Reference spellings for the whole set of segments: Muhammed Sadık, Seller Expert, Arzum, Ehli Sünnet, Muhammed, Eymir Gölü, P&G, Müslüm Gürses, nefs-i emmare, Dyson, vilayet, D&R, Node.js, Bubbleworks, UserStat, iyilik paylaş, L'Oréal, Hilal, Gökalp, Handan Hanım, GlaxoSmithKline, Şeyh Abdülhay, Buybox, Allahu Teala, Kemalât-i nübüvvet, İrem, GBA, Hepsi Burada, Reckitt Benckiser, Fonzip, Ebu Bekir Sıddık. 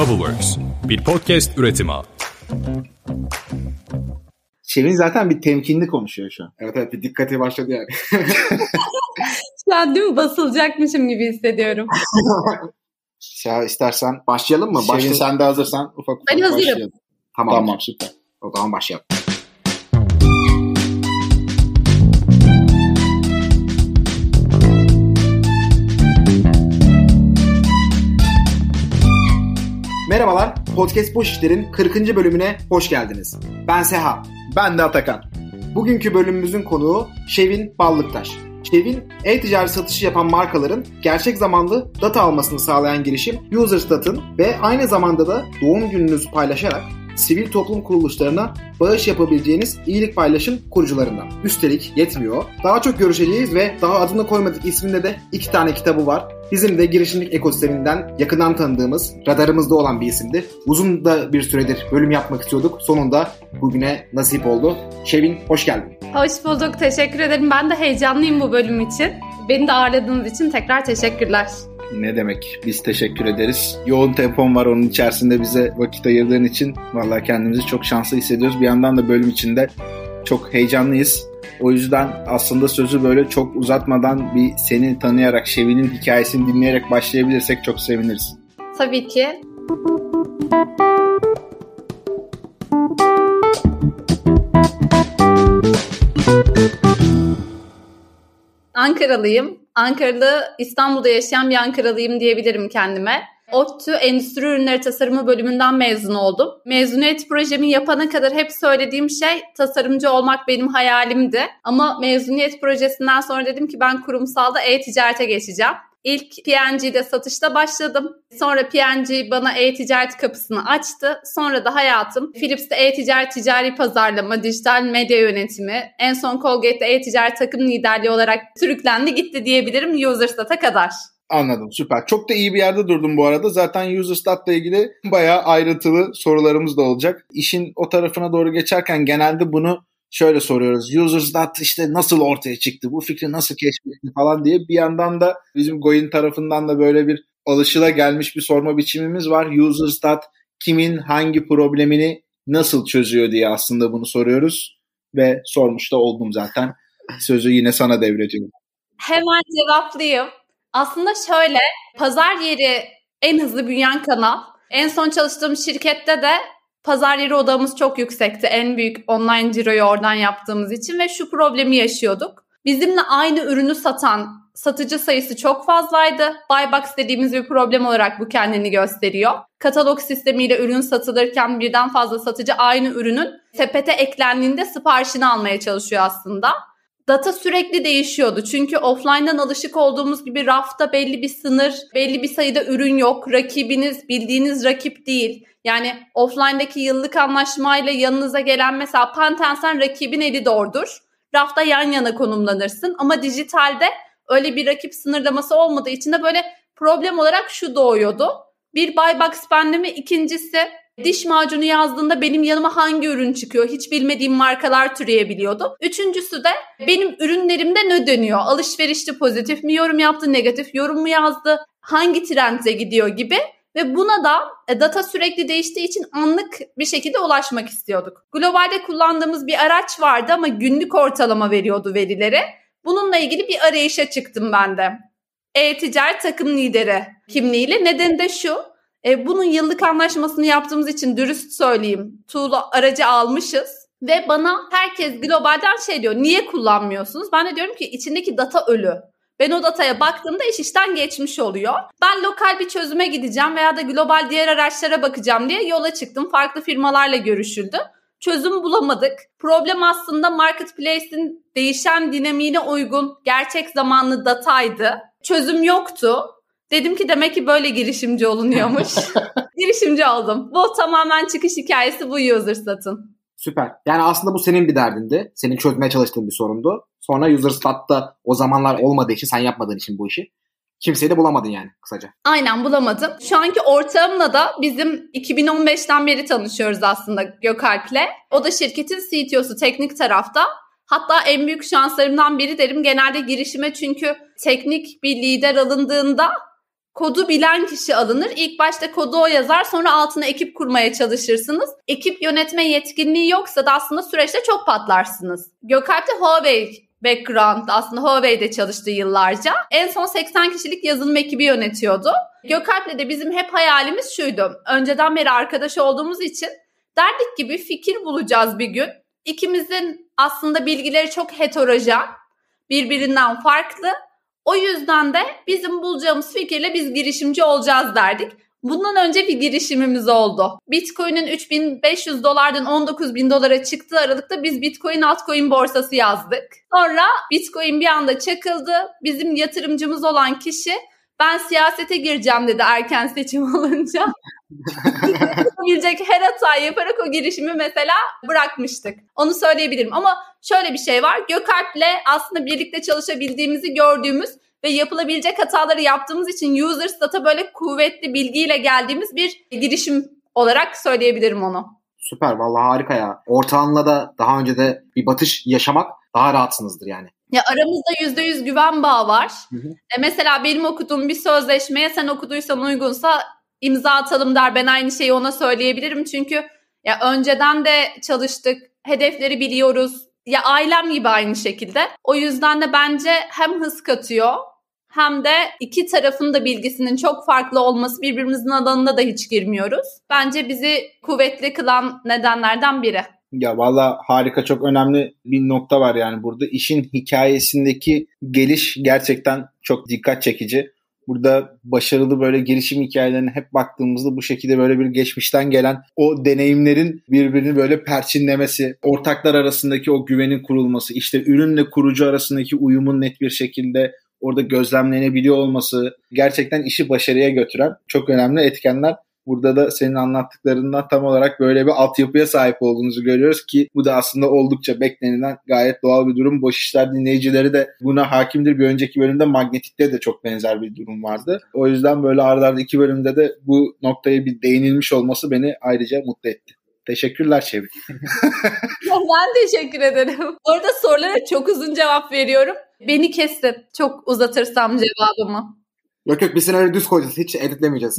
Bubbleworks, bir podcast üretimi. Şevin zaten bir temkinli konuşuyor şu an. Evet bir dikkati başladı yani. Şu an değil mi? Basılacakmışım gibi hissediyorum. Seha istersen başlayalım mı? Şevin sen de hazırsan ufak ben hazırım. Başlayalım. Tamam süper. O zaman başlayalım. Merhabalar, Podcast Boş İşler'in 40. bölümüne hoş geldiniz. Ben Seha. Ben de Atakan. Bugünkü bölümümüzün konuğu Şevin Ballıktaş. Şevin, e-ticaret satışı yapan markaların gerçek zamanlı data almasını sağlayan girişim UserStat'ın ve aynı zamanda da doğum gününüzü paylaşarak sivil toplum kuruluşlarına bağış yapabileceğiniz iyilik paylaşım kurucularından. Üstelik yetmiyor. Daha çok görüşeceğiz ve daha adını koymadık isminde de 2 tane kitabı var. Bizim de girişimlik ekosisteminden yakından tanıdığımız, radarımızda olan bir isimdi. Uzun da bir süredir bölüm yapmak istiyorduk. Sonunda bugüne nasip oldu. Şevin, hoş geldin. Hoş bulduk, teşekkür ederim. Ben de heyecanlıyım bu bölüm için. Beni de ağırladığınız için tekrar teşekkürler. Ne demek? Biz teşekkür ederiz. Yoğun tempom var, onun içerisinde bize vakit ayırdığın için vallahi kendimizi çok şanslı hissediyoruz. Bir yandan da bölüm içinde çok heyecanlıyız. O yüzden aslında sözü böyle çok uzatmadan bir seni tanıyarak, Şevin'in hikayesini dinleyerek başlayabilirsek çok seviniriz. Tabii ki. Ankaralıyım. Ankara'da, İstanbul'da yaşayan bir Ankaralıyım diyebilirim kendime. OTTÜ Endüstri Ürünleri Tasarımı bölümünden mezun oldum. Mezuniyet projemi yapana kadar hep söylediğim şey tasarımcı olmak benim hayalimdi. Ama mezuniyet projesinden sonra dedim ki ben kurumsalda e-ticarete geçeceğim. İlk P&G'de satışta başladım. Sonra P&G bana e-ticaret kapısını açtı. Sonra da hayatım Philips'te e-ticaret, ticari pazarlama, dijital medya yönetimi, en son Colgate'de e-ticaret takım liderliği olarak sürüklendi gitti diyebilirim UserStat'a kadar. Anladım, süper. Çok da iyi bir yerde durdum bu arada. Zaten UserStat'la ilgili bayağı ayrıntılı sorularımız da olacak. İşin o tarafına doğru geçerken genelde bunu şöyle soruyoruz. UserStat işte nasıl ortaya çıktı? Bu fikri nasıl keşfetti falan diye. Bir yandan da bizim Goin tarafından da böyle bir alışılagelmiş bir sorma biçimimiz var. UserStat kimin hangi problemini nasıl çözüyor diye aslında bunu soruyoruz. Ve sormuş da oldum zaten. Sözü yine sana devrediyorum. Hemen cevaplayayım. Aslında şöyle, pazar yeri en hızlı büyüyen kanal. En son çalıştığım şirkette de pazar yeri odamız çok yüksekti. En büyük online ciroyu oradan yaptığımız için ve şu problemi yaşıyorduk. Bizimle aynı ürünü satan satıcı sayısı çok fazlaydı. Buybox dediğimiz bir problem olarak bu kendini gösteriyor. Katalog sistemiyle ürün satılırken birden fazla satıcı aynı ürünün sepete eklendiğinde siparişini almaya çalışıyor aslında. Data sürekli değişiyordu çünkü offline'dan alışık olduğumuz gibi rafta belli bir sınır, belli bir sayıda ürün yok. Rakibiniz bildiğiniz rakip değil. Yani offline'daki yıllık anlaşmayla yanınıza gelen mesela Pantensen rakibin eli doğrudur. Rafta yan yana konumlanırsın ama dijitalde öyle bir rakip sınırlaması olmadığı için de böyle problem olarak şu doğuyordu. Bir buy box pandemi, ikincisi diş macunu yazdığında benim yanıma hangi ürün çıkıyor? Hiç bilmediğim markalar türeyebiliyordu. Üçüncüsü de benim ürünlerimde ne dönüyor? Alışverişte pozitif mi yorum yaptı, negatif yorum mu yazdı? Hangi trende gidiyor gibi ve buna da data sürekli değiştiği için anlık bir şekilde ulaşmak istiyorduk. Globalde kullandığımız bir araç vardı ama günlük ortalama veriyordu verileri. Bununla ilgili bir arayışa çıktım ben de. E-ticaret takım lideri kimliğiyle. Nedeni de şu. Bunun yıllık anlaşmasını yaptığımız için dürüst söyleyeyim. Tuğla aracı almışız ve bana herkes globalden şey diyor. Niye kullanmıyorsunuz? Ben de diyorum ki içindeki data ölü. Ben o dataya baktığımda iş işten geçmiş oluyor. Ben lokal bir çözüme gideceğim veya da global diğer araçlara bakacağım diye yola çıktım. Farklı firmalarla görüşüldü. Çözüm bulamadık. Problem aslında marketplace'in değişen dinamiğine uygun gerçek zamanlı dataydı. Çözüm yoktu. Dedim ki demek ki böyle girişimci olunuyormuş. Girişimci oldum. Bu tamamen çıkış hikayesi bu UserStat'ın. Süper. Yani aslında bu senin bir derdindi. Senin çözmeye çalıştığın bir sorundu. Sonra UserStat'ta o zamanlar olmadığı için, sen yapmadığın için bu işi. Kimseyi de bulamadın yani kısaca. Aynen, bulamadım. Şu anki ortağımla da bizim 2015'ten beri tanışıyoruz aslında, Gökalp'le. O da şirketin CTO'su teknik tarafta. Hatta en büyük şanslarımdan biri derim genelde girişime, çünkü teknik bir lider alındığında kodu bilen kişi alınır. İlk başta kodu o yazar, sonra altına ekip kurmaya çalışırsınız. Ekip yönetme yetkinliği yoksa da aslında süreçte çok patlarsınız. Gökalp de Huawei background, aslında Huawei'de çalıştı yıllarca. En son 80 kişilik yazılım ekibi yönetiyordu. Gökalp'le de bizim hep hayalimiz şuydu. Önceden beri arkadaş olduğumuz için derdik ki bir fikir bulacağız bir gün. İkimizin aslında bilgileri çok heterojen, birbirinden farklı. O yüzden de bizim bulacağımız fikirle biz girişimci olacağız derdik. Bundan önce bir girişimimiz oldu. Bitcoin'in $3.500'dan $19.000'a çıktığı aralıkta biz Bitcoin altcoin borsası yazdık. Sonra Bitcoin bir anda çakıldı. Bizim yatırımcımız olan kişi ben siyasete gireceğim dedi erken seçim olunca. Bilecek her hatayı yaparak o girişimi mesela bırakmıştık. Onu söyleyebilirim ama şöyle bir şey var. Gökalp'le aslında birlikte çalışabildiğimizi gördüğümüz ve yapılabilecek hataları yaptığımız için UserStat'a böyle kuvvetli bilgiyle geldiğimiz bir girişim olarak söyleyebilirim onu. Süper, vallahi harika ya. Ortağınla da daha önce de bir batış yaşamak daha rahatsınızdır yani. Ya aramızda %100 güven bağı var. Hı hı. Mesela benim okuduğum bir sözleşmeye sen okuduysan uygunsa imza atalım der. Ben aynı şeyi ona söyleyebilirim. Çünkü ya önceden de çalıştık. Hedefleri biliyoruz. Ya ailem gibi aynı şekilde. O yüzden de bence hem hız katıyor hem de iki tarafın da bilgisinin çok farklı olması, birbirimizin alanına da hiç girmiyoruz. Bence bizi kuvvetli kılan nedenlerden biri. Ya valla harika, çok önemli bir nokta var yani burada. İşin hikayesindeki geliş gerçekten çok dikkat çekici. Burada başarılı böyle girişim hikayelerine hep baktığımızda bu şekilde böyle bir geçmişten gelen o deneyimlerin birbirini böyle perçinlemesi, ortaklar arasındaki o güvenin kurulması, işte ürünle kurucu arasındaki uyumun net bir şekilde orada gözlemlenebiliyor olması gerçekten işi başarıya götüren çok önemli etkenler. Burada da senin anlattıklarından tam olarak böyle bir altyapıya sahip olduğunuzu görüyoruz ki bu da aslında oldukça beklenilen gayet doğal bir durum. Boş işler dinleyicileri de buna hakimdir. Bir önceki bölümde Magnetik'te de çok benzer bir durum vardı. O yüzden böyle aralarda iki bölümde de bu noktaya bir değinilmiş olması beni ayrıca mutlu etti. Teşekkürler Şevin. Ben teşekkür ederim. Orada sorulara çok uzun cevap veriyorum. Beni kestin. Çok uzatırsam cevabımı. Yok biz seni öyle düz koyacağız. Hiç editlemeyeceğiz.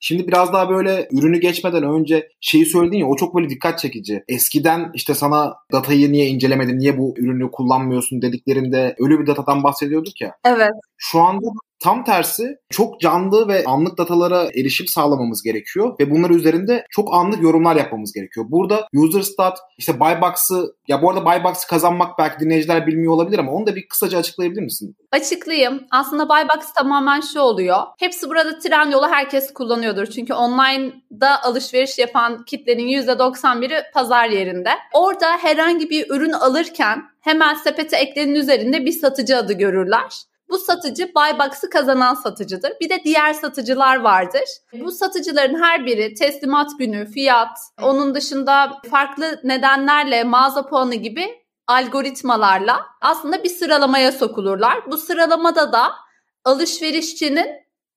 Şimdi biraz daha böyle ürünü geçmeden önce şeyi söyledin ya, o çok böyle dikkat çekici. Eskiden işte sana datayı niye incelemedin, niye bu ürünü kullanmıyorsun dediklerinde öyle bir datadan bahsediyorduk ya. Evet. Şu anda tam tersi, çok canlı ve anlık datalara erişim sağlamamız gerekiyor ve bunlar üzerinde çok anlık yorumlar yapmamız gerekiyor. Burada UserStat, işte Buybox'ı, ya bu arada Buybox'ı kazanmak belki dinleyiciler bilmiyor olabilir ama onu da bir kısaca açıklayabilir misin? Açıklayayım. Aslında Buybox tamamen şu oluyor. Hepsi burada Trendyol'u herkes kullanıyordur. Çünkü online'da alışveriş yapan kitlenin %91'i pazar yerinde. Orada herhangi bir ürün alırken hemen sepete eklenin üzerinde bir satıcı adı görürler. Bu satıcı Buybox'ı kazanan satıcıdır. Bir de diğer satıcılar vardır. Bu satıcıların her biri teslimat günü, fiyat, onun dışında farklı nedenlerle mağaza puanı gibi algoritmalarla aslında bir sıralamaya sokulurlar. Bu sıralamada da alışverişçinin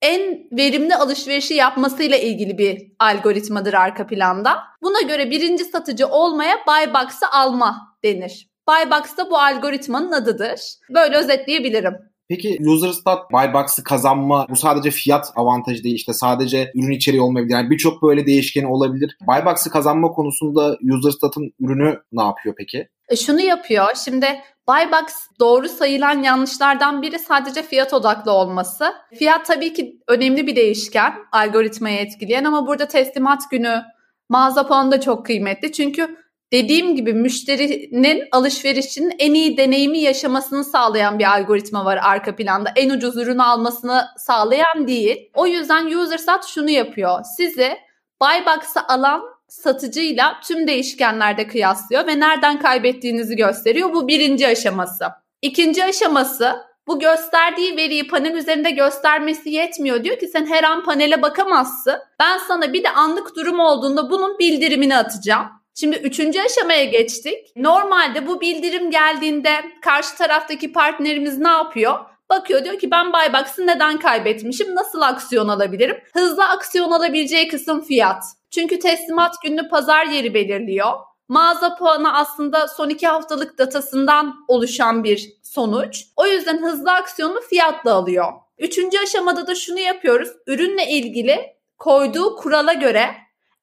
en verimli alışverişi yapmasıyla ilgili bir algoritmadır arka planda. Buna göre birinci satıcı olmaya Buybox'ı alma denir. Buybox da bu algoritmanın adıdır. Böyle özetleyebilirim. Peki UserStat Buybox'ı kazanma, bu sadece fiyat avantajı değil, işte sadece ürün içeriği olmayabilir. Yani birçok böyle değişkeni olabilir. Buybox'ı kazanma konusunda UserStat'ın ürünü ne yapıyor peki? Şunu yapıyor. Şimdi Buybox doğru sayılan yanlışlardan biri sadece fiyat odaklı olması. Fiyat tabii ki önemli bir değişken, algoritmayı etkileyen ama burada teslimat günü, mağaza puanı da çok kıymetli. Çünkü dediğim gibi müşterinin, alışverişçinin en iyi deneyimi yaşamasını sağlayan bir algoritma var arka planda. En ucuz ürünü almasını sağlayan değil. O yüzden UserStat şunu yapıyor. Sizi Buybox'ı alan satıcıyla tüm değişkenlerde kıyaslıyor ve nereden kaybettiğinizi gösteriyor. Bu birinci aşaması. İkinci aşaması, bu gösterdiği veriyi panel üzerinde göstermesi yetmiyor. Diyor ki sen her an panele bakamazsın. Ben sana bir de anlık durum olduğunda bunun bildirimini atacağım. Şimdi üçüncü aşamaya geçtik. Normalde bu bildirim geldiğinde karşı taraftaki partnerimiz ne yapıyor? Bakıyor, diyor ki ben Buybox'ı neden kaybetmişim? Nasıl aksiyon alabilirim? Hızlı aksiyon alabileceği kısım fiyat. Çünkü teslimat gününü pazar yeri belirliyor. Mağaza puanı aslında son 2 haftalık datasından oluşan bir sonuç. O yüzden hızlı aksiyonu fiyatla alıyor. Üçüncü aşamada da şunu yapıyoruz. Ürünle ilgili koyduğu kurala göre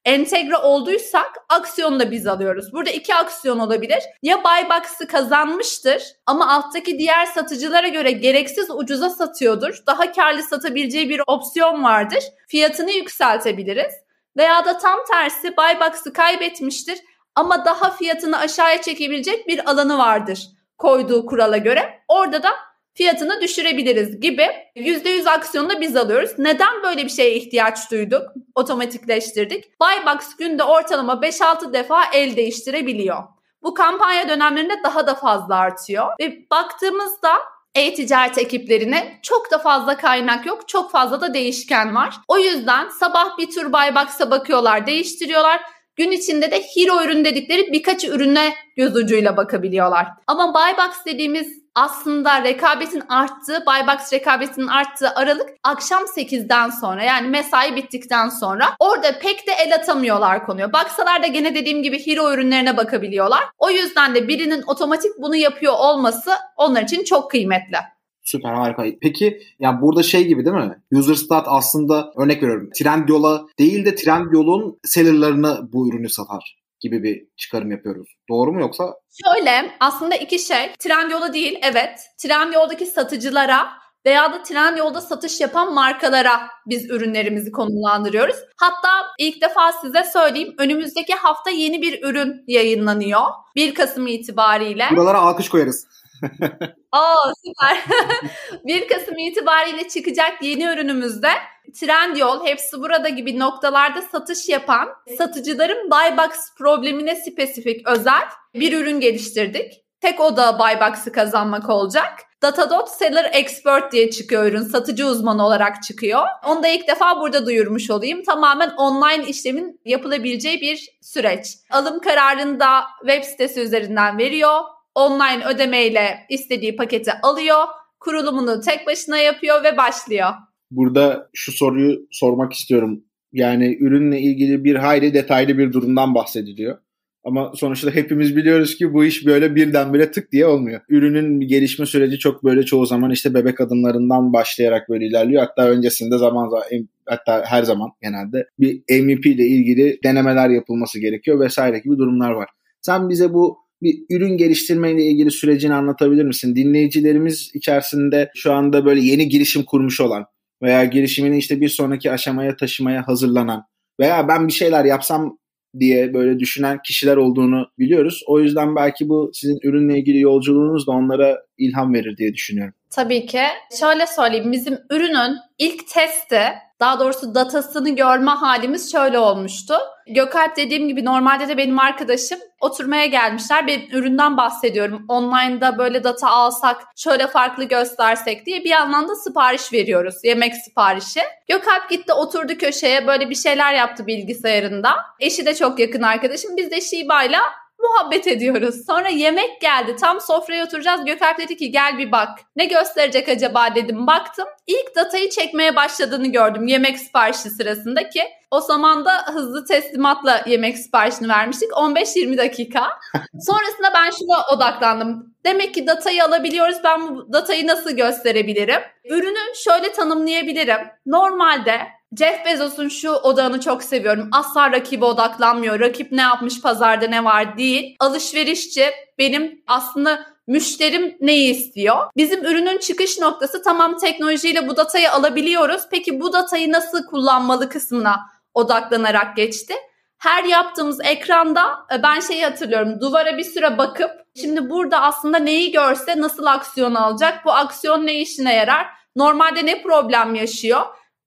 entegre olduysak aksiyonu da biz alıyoruz. Burada iki aksiyon olabilir. Ya buybox'ı kazanmıştır ama alttaki diğer satıcılara göre gereksiz ucuza satıyordur. Daha karlı satabileceği bir opsiyon vardır. Fiyatını yükseltebiliriz. Veya da tam tersi buybox'ı kaybetmiştir ama daha fiyatını aşağıya çekebilecek bir alanı vardır koyduğu kurala göre. Orada da fiyatını düşürebiliriz gibi %100 aksiyonu da biz alıyoruz. Neden böyle bir şeye ihtiyaç duyduk? Otomatikleştirdik. Buybox günde ortalama 5-6 defa el değiştirebiliyor. Bu kampanya dönemlerinde daha da fazla artıyor. Ve baktığımızda e-ticaret ekiplerine çok da fazla kaynak yok. Çok fazla da değişken var. O yüzden sabah bir tür buybox'a bakıyorlar, değiştiriyorlar. Gün içinde de hero ürün dedikleri birkaç ürüne göz ucuyla bakabiliyorlar. Ama buybox dediğimiz aslında rekabetin arttığı, buybox rekabetinin arttığı aralık akşam 8'den sonra, yani mesai bittikten sonra orada pek de el atamıyorlar konuya. Baksalar da gene dediğim gibi hero ürünlerine bakabiliyorlar. O yüzden de birinin otomatik bunu yapıyor olması onlar için çok kıymetli. Süper, harika. Peki ya burada şey gibi değil mi? UserStat aslında, örnek veriyorum, Trendyol'a değil de Trendyol'un seller'larını bu ürünü satar gibi bir çıkarım yapıyoruz. Doğru mu yoksa? Şöyle aslında iki şey. Trendyol'a değil, evet. Trendyol'daki satıcılara veya da Trendyol'da satış yapan markalara biz ürünlerimizi konumlandırıyoruz. Hatta ilk defa size söyleyeyim, önümüzdeki hafta yeni bir ürün yayınlanıyor. 1 Kasım itibariyle. Buralara alkış koyarız. Aa süper. 1 Kasım itibariyle çıkacak yeni ürünümüzde Trendyol, Hepsi Burada gibi noktalarda satış yapan satıcıların buybox problemine spesifik özel bir ürün geliştirdik. Tek oda buybox'ı kazanmak olacak. Datadot Seller Expert diye çıkıyor ürün. Satıcı uzmanı olarak çıkıyor. Onu da ilk defa burada duyurmuş olayım. Tamamen online işlemin yapılabileceği bir süreç. Alım kararını da web sitesi üzerinden veriyor. Online ödemeyle istediği paketi alıyor, kurulumunu tek başına yapıyor ve başlıyor. Burada şu soruyu sormak istiyorum. Yani ürünle ilgili bir hayli detaylı bir durumdan bahsediliyor. Ama sonuçta hepimiz biliyoruz ki bu iş böyle birdenbire tık diye olmuyor. Ürünün gelişme süreci çok böyle çoğu zaman işte bebek adımlarından başlayarak böyle ilerliyor. Hatta öncesinde hatta her zaman genelde bir MVP ile ilgili denemeler yapılması gerekiyor vesaire gibi durumlar var. Sen bize bu bir ürün geliştirmeyle ilgili sürecini anlatabilir misin? Dinleyicilerimiz içerisinde şu anda böyle yeni girişim kurmuş olan veya girişimini işte bir sonraki aşamaya taşımaya hazırlanan veya ben bir şeyler yapsam diye böyle düşünen kişiler olduğunu biliyoruz. O yüzden belki bu sizin ürünle ilgili yolculuğunuz da onlara ilham verir diye düşünüyorum. Tabii ki. Şöyle söyleyeyim, bizim ürünün ilk testi, daha doğrusu datasını görme halimiz şöyle olmuştu. Gökalp dediğim gibi normalde de benim arkadaşım, oturmaya gelmişler. Ben üründen bahsediyorum. Online'da böyle data alsak, şöyle farklı göstersek diye bir yandan da sipariş veriyoruz. Yemek siparişi. Gökalp gitti oturdu köşeye, böyle bir şeyler yaptı bilgisayarında. Eşi de çok yakın arkadaşım. Biz de Şiba'yla muhabbet ediyoruz. Sonra yemek geldi. Tam sofraya oturacağız. Gökalp dedi ki gel bir bak. Ne gösterecek acaba dedim. Baktım. İlk datayı çekmeye başladığını gördüm. Yemek siparişi sırasında ki o zaman da hızlı teslimatla yemek siparişini vermiştik. 15-20 dakika. Sonrasında ben şuna odaklandım. Demek ki datayı alabiliyoruz. Ben bu datayı nasıl gösterebilirim? Ürünü şöyle tanımlayabilirim. Normalde Jeff Bezos'un şu odağını çok seviyorum. Asla rakibe odaklanmıyor. Rakip ne yapmış, pazarda ne var değil. Alışverişçi, benim aslında müşterim neyi istiyor? Bizim ürünün çıkış noktası tamam, teknolojiyle bu datayı alabiliyoruz. Peki bu datayı nasıl kullanmalı kısmına odaklanarak geçti. Her yaptığımız ekranda ben şeyi hatırlıyorum, duvara bir süre bakıp şimdi burada aslında neyi görse nasıl aksiyon alacak? Bu aksiyon ne işine yarar? Normalde ne problem yaşıyor?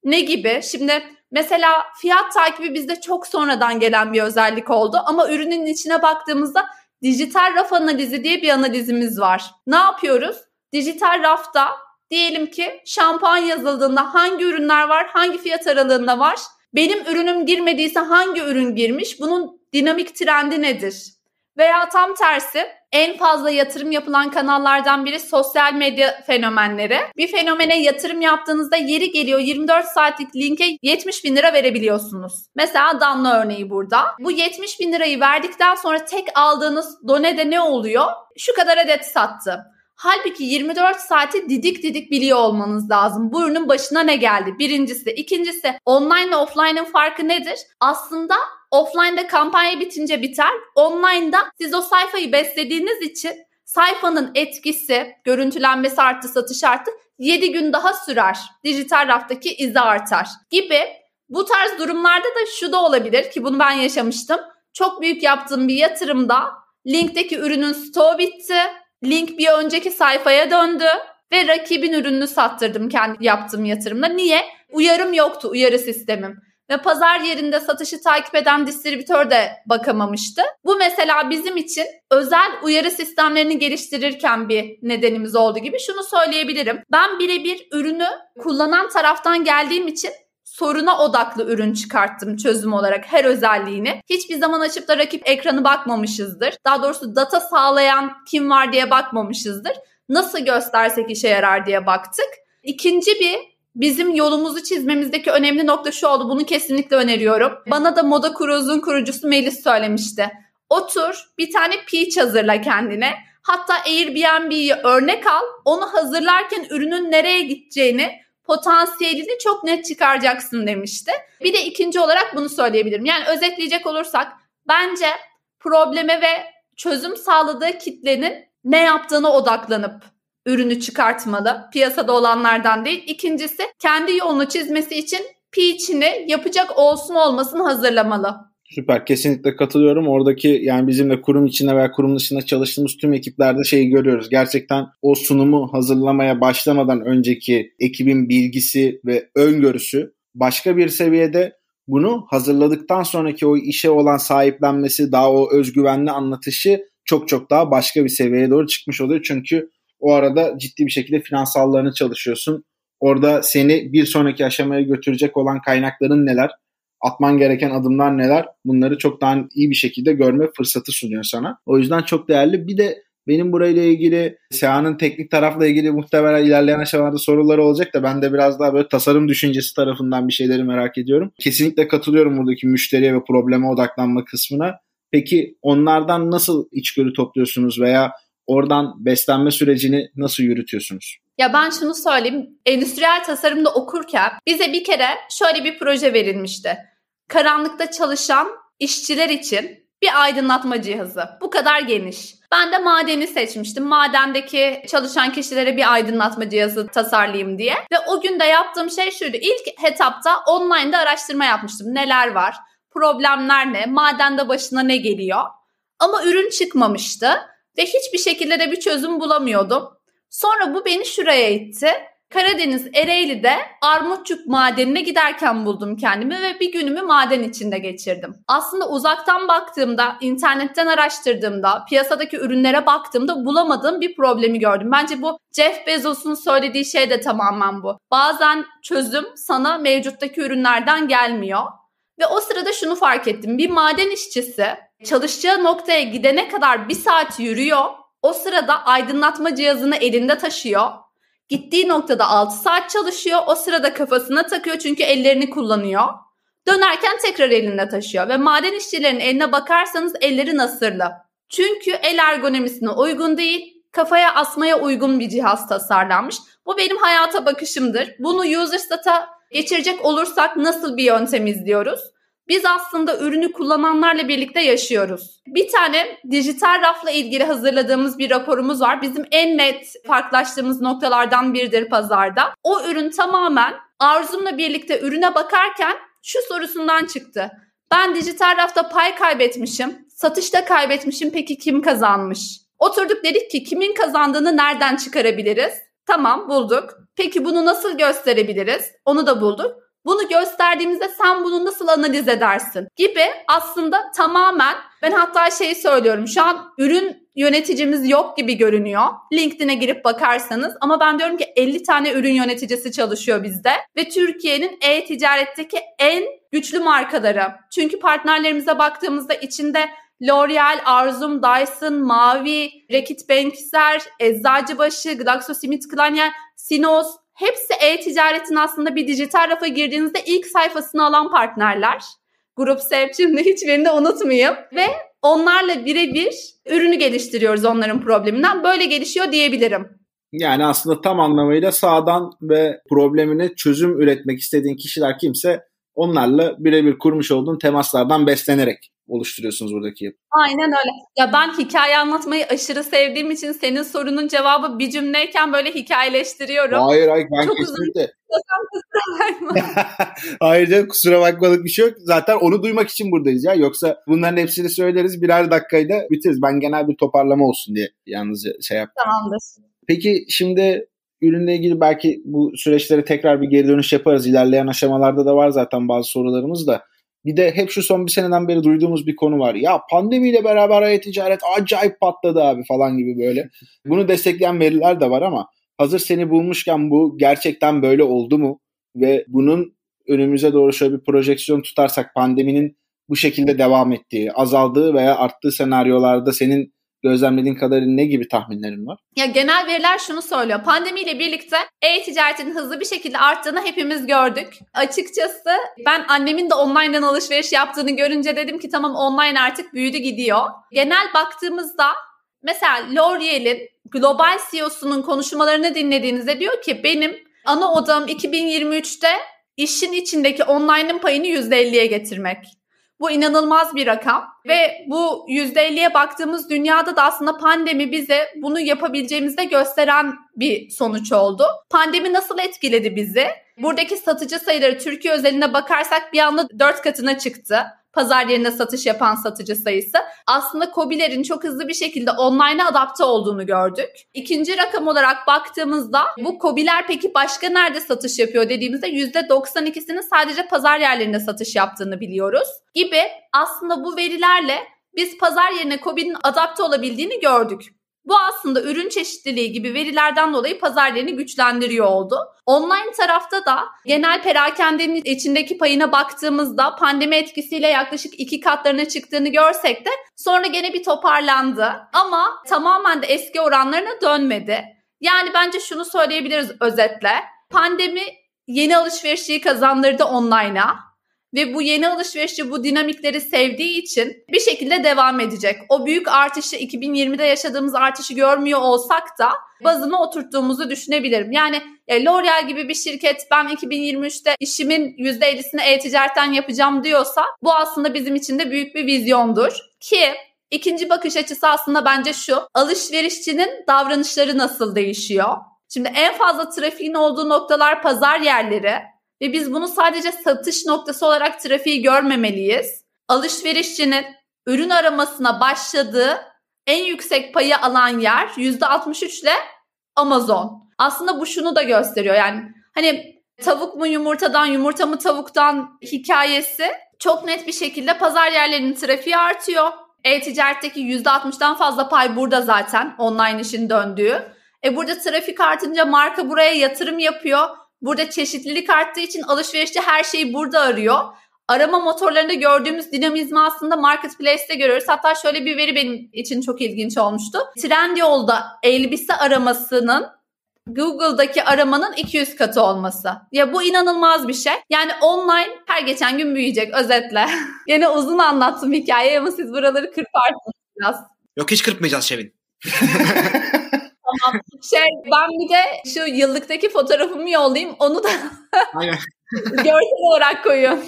Ne gibi? Şimdi mesela fiyat takibi bizde çok sonradan gelen bir özellik oldu ama ürünün içine baktığımızda dijital raf analizi diye bir analizimiz var. Ne yapıyoruz? Dijital rafta diyelim ki şampuan yazıldığında hangi ürünler var, hangi fiyat aralığında var? Benim ürünüm girmediyse hangi ürün girmiş? Bunun dinamik trendi nedir? Veya tam tersi en fazla yatırım yapılan kanallardan biri sosyal medya fenomenleri. Bir fenomene yatırım yaptığınızda yeri geliyor 24 saatlik linke 70 bin lira verebiliyorsunuz. Mesela Damla örneği burada. Bu 70 bin lirayı verdikten sonra tek aldığınız done'de ne oluyor? Şu kadar adet sattı. Halbuki 24 saati didik didik biliyor olmanız lazım. Bu ürünün başına ne geldi? Birincisi. İkincisi, online ve offline'ın farkı nedir? Aslında offline'da kampanya bitince biter. Online'da siz o sayfayı beslediğiniz için sayfanın etkisi, görüntülenmesi arttı, satış arttı. 7 gün daha sürer. Dijital raftaki izi artar gibi. Bu tarz durumlarda da şu da olabilir ki bunu ben yaşamıştım. Çok büyük yaptığım bir yatırımda linkteki ürünün stoğu bitti. Link bir önceki sayfaya döndü ve rakibin ürününü sattırdım kendi yaptığım yatırımla. Niye? Uyarım yoktu, uyarı sistemim. Ve pazar yerinde satışı takip eden distribütör de bakamamıştı. Bu mesela bizim için özel uyarı sistemlerini geliştirirken bir nedenimiz oldu gibi. Şunu söyleyebilirim. Ben birebir ürünü kullanan taraftan geldiğim için soruna odaklı ürün çıkarttım çözüm olarak her özelliğini. Hiçbir zaman açıp da rakip ekranı bakmamışızdır. Daha doğrusu data sağlayan kim var diye bakmamışızdır. Nasıl göstersek işe yarar diye baktık. İkinci bir bizim yolumuzu çizmemizdeki önemli nokta şu oldu. Bunu kesinlikle öneriyorum. Bana da Moda Kuruz'un kurucusu Melis söylemişti. Otur bir tane pitch hazırla kendine. Hatta Airbnb'yi örnek al. Onu hazırlarken ürünün nereye gideceğini, potansiyelini çok net çıkaracaksın demişti. Bir de ikinci olarak bunu söyleyebilirim. Yani özetleyecek olursak bence probleme ve çözüm sağladığı kitlenin ne yaptığına odaklanıp ürünü çıkartmalı. Piyasada olanlardan değil. İkincisi kendi yolunu çizmesi için pitch'ini yapacak olsun olmasın hazırlamalı. Süper, kesinlikle katılıyorum. Oradaki yani bizim de kurum içinde veya kurum dışında çalıştığımız tüm ekiplerde şeyi görüyoruz. Gerçekten o sunumu hazırlamaya başlamadan önceki ekibin bilgisi ve öngörüsü başka bir seviyede, bunu hazırladıktan sonraki o işe olan sahiplenmesi, daha o özgüvenli anlatışı çok çok daha başka bir seviyeye doğru çıkmış oluyor. Çünkü o arada ciddi bir şekilde finansallarını çalışıyorsun. Orada seni bir sonraki aşamaya götürecek olan kaynakların neler? Atman gereken adımlar neler? Bunları çok daha iyi bir şekilde görme fırsatı sunuyor sana. O yüzden çok değerli. Bir de benim burayla ilgili, Seha'nın teknik tarafla ilgili muhtemelen ilerleyen aşamalarda soruları olacak da ben de biraz daha böyle tasarım düşüncesi tarafından bir şeyleri merak ediyorum. Kesinlikle katılıyorum buradaki müşteriye ve probleme odaklanma kısmına. Peki onlardan nasıl içgörü topluyorsunuz veya oradan beslenme sürecini nasıl yürütüyorsunuz? Ya ben şunu söyleyeyim. Endüstriyel tasarımda okurken bize bir kere şöyle bir proje verilmişti. Karanlıkta çalışan işçiler için bir aydınlatma cihazı. Bu kadar geniş. Ben de madeni seçmiştim. Madendeki çalışan kişilere bir aydınlatma cihazı tasarlayayım diye. Ve o gün de yaptığım şey şuydu. İlk etapta online'da araştırma yapmıştım. Neler var? Problemler ne? Madende başına ne geliyor? Ama ürün çıkmamıştı. Ve hiçbir şekilde de bir çözüm bulamıyordum. Sonra bu beni şuraya itti. Karadeniz Ereğli'de Armutçuk madenine giderken buldum kendimi ve bir günümü maden içinde geçirdim. Aslında uzaktan baktığımda, internetten araştırdığımda, piyasadaki ürünlere baktığımda bulamadığım bir problemi gördüm. Bence bu Jeff Bezos'un söylediği şey de tamamen bu. Bazen çözüm sana mevcuttaki ürünlerden gelmiyor. Ve o sırada şunu fark ettim. Bir maden işçisi çalışacağı noktaya gidene kadar bir saat yürüyor. O sırada aydınlatma cihazını elinde taşıyor. Gittiği noktada 6 saat çalışıyor. O sırada kafasına takıyor çünkü ellerini kullanıyor. Dönerken tekrar elinde taşıyor. Ve maden işçilerinin eline bakarsanız elleri nasırlı. Çünkü el ergonomisine uygun değil, kafaya asmaya uygun bir cihaz tasarlanmış. Bu benim hayata bakışımdır. Bunu UserStat'a geçirecek olursak nasıl bir yöntem izliyoruz? Biz aslında ürünü kullananlarla birlikte yaşıyoruz. Bir tane dijital rafla ilgili hazırladığımız bir raporumuz var. Bizim en net farklılaştığımız noktalardan biridir pazarda. O ürün tamamen Arzum'la birlikte ürüne bakarken şu sorusundan çıktı. Ben dijital rafta pay kaybetmişim, satışta kaybetmişim, peki kim kazanmış? Oturduk dedik ki kimin kazandığını nereden çıkarabiliriz? Tamam, bulduk. Peki bunu nasıl gösterebiliriz? Onu da bulduk. Bunu gösterdiğimizde sen bunu nasıl analiz edersin gibi aslında tamamen, ben hatta şeyi söylüyorum, şu an ürün yöneticimiz yok gibi görünüyor. LinkedIn'e girip bakarsanız, ama ben diyorum ki 50 tane ürün yöneticisi çalışıyor bizde ve Türkiye'nin e-ticaretteki en güçlü markaları. Çünkü partnerlerimize baktığımızda içinde L'Oréal, Arzum, Dyson, Mavi, Reckitt Benckiser, Eczacıbaşı, GlaxoSmithKline, yani Sinoz, hepsi e-ticaretin aslında bir dijital rafa girdiğinizde ilk sayfasını alan partnerler. Grup sevçimde hiçbirini unutmayayım. Ve onlarla birebir ürünü geliştiriyoruz onların probleminden. Böyle gelişiyor diyebilirim. Yani aslında tam anlamıyla sağdan ve problemine çözüm üretmek istediğin kişiler kimse, onlarla birebir kurmuş olduğun temaslardan beslenerek oluşturuyorsunuz buradaki yapı. Aynen öyle. Ya ben hikaye anlatmayı aşırı sevdiğim için senin sorunun cevabı bir cümleyken böyle hikayeleştiriyorum. Hayır ben çok kesinlikle. Ayrıca kusura bakmalık bir şey yok. Zaten onu duymak için buradayız ya. Yoksa bunların hepsini söyleriz, birer dakikayı da bitiririz. Ben genel bir toparlama olsun diye yalnızca şey yaptım. Tamamdır. Peki şimdi ürünle ilgili belki bu süreçlere tekrar bir geri dönüş yaparız. İlerleyen aşamalarda da var zaten bazı sorularımız da. Bir de hep şu son bir seneden beri duyduğumuz bir konu var. Ya pandemiyle beraber e-ticaret acayip patladı abi falan gibi böyle. Bunu destekleyen veriler de var ama hazır seni bulmuşken bu gerçekten böyle oldu mu? Ve bunun önümüze doğru şöyle bir projeksiyon tutarsak pandeminin bu şekilde devam ettiği, azaldığı veya arttığı senaryolarda senin gözlemlediğin kadarıyla ne gibi tahminlerin var? Ya genel veriler şunu söylüyor. Pandemiyle birlikte e-ticaretin hızlı bir şekilde arttığını hepimiz gördük. Açıkçası ben annemin de online'dan alışveriş yaptığını görünce dedim ki tamam, online artık büyüdü gidiyor. Genel baktığımızda mesela L'Oréal'in global CEO'sunun konuşmalarını dinlediğinizde diyor ki benim ana odam 2023'te işin içindeki online'ın payını %50'ye getirmek. Bu inanılmaz bir rakam ve bu %50'ye baktığımız dünyada da aslında pandemi bize bunu yapabileceğimizi de gösteren bir sonuç oldu. Pandemi nasıl etkiledi bizi? Buradaki satıcı sayıları Türkiye özeline bakarsak bir anda 4 katına çıktı. Pazar yerine satış yapan satıcı sayısı. Aslında KOBİ'lerin çok hızlı bir şekilde online'a adapte olduğunu gördük. İkinci rakam olarak baktığımızda bu KOBİ'ler peki başka nerede satış yapıyor dediğimizde %92'sinin sadece pazar yerlerinde satış yaptığını biliyoruz gibi. Aslında bu verilerle biz pazar yerine KOBİ'nin adapte olabildiğini gördük. Bu aslında ürün çeşitliliği gibi verilerden dolayı pazar yerini güçlendiriyor oldu. Online tarafta da genel perakendenin içindeki payına baktığımızda pandemi etkisiyle yaklaşık 2 katlarına çıktığını görsek de sonra gene bir toparlandı. Ama tamamen de eski oranlarına dönmedi. Yani bence şunu söyleyebiliriz özetle. Pandemi yeni alışverişçiyi kazandırdı online'a. Ve bu yeni alışverişçi bu dinamikleri sevdiği için bir şekilde devam edecek. O büyük artışı 2020'de yaşadığımız artışı görmüyor olsak da bazına oturttuğumuzu düşünebilirim. Yani L'Oréal gibi bir şirket ben 2023'te işimin %50'sini e-ticaretten yapacağım diyorsa bu aslında bizim için de büyük bir vizyondur. Ki ikinci bakış açısı aslında bence şu: alışverişçinin davranışları nasıl değişiyor? Şimdi en fazla trafiğin olduğu noktalar pazar yerleri. Ve biz bunu sadece satış noktası olarak trafiği görmemeliyiz. Alışverişçinin ürün aramasına başladığı en yüksek payı alan yer %63 ile Amazon. Aslında bu şunu da gösteriyor. Yani hani tavuk mu yumurtadan, yumurta mı tavuktan hikayesi çok net bir şekilde pazar yerlerinin trafiği artıyor. E-ticaretteki %60'dan fazla pay burada zaten online işin döndüğü. Burada trafik artınca marka buraya yatırım yapıyor. Burada çeşitlilik arttığı için alışverişçi her şeyi burada arıyor. Arama motorlarında gördüğümüz dinamizmi aslında marketplace'te görüyoruz. Hatta şöyle bir veri benim için çok ilginç olmuştu. Trendyol'da elbise aramasının Google'daki aramanın 200 katı olması. Ya bu inanılmaz bir şey. Yani online her geçen gün büyüyecek özetle. Yine uzun anlattım hikayeyi ama siz buraları kırparsınız biraz. Yok, hiç kırpmayacağız Şevin. Tamam. Ben bir de şu yıllıktaki fotoğrafımı yollayayım. Onu da görsel olarak koyuyorum.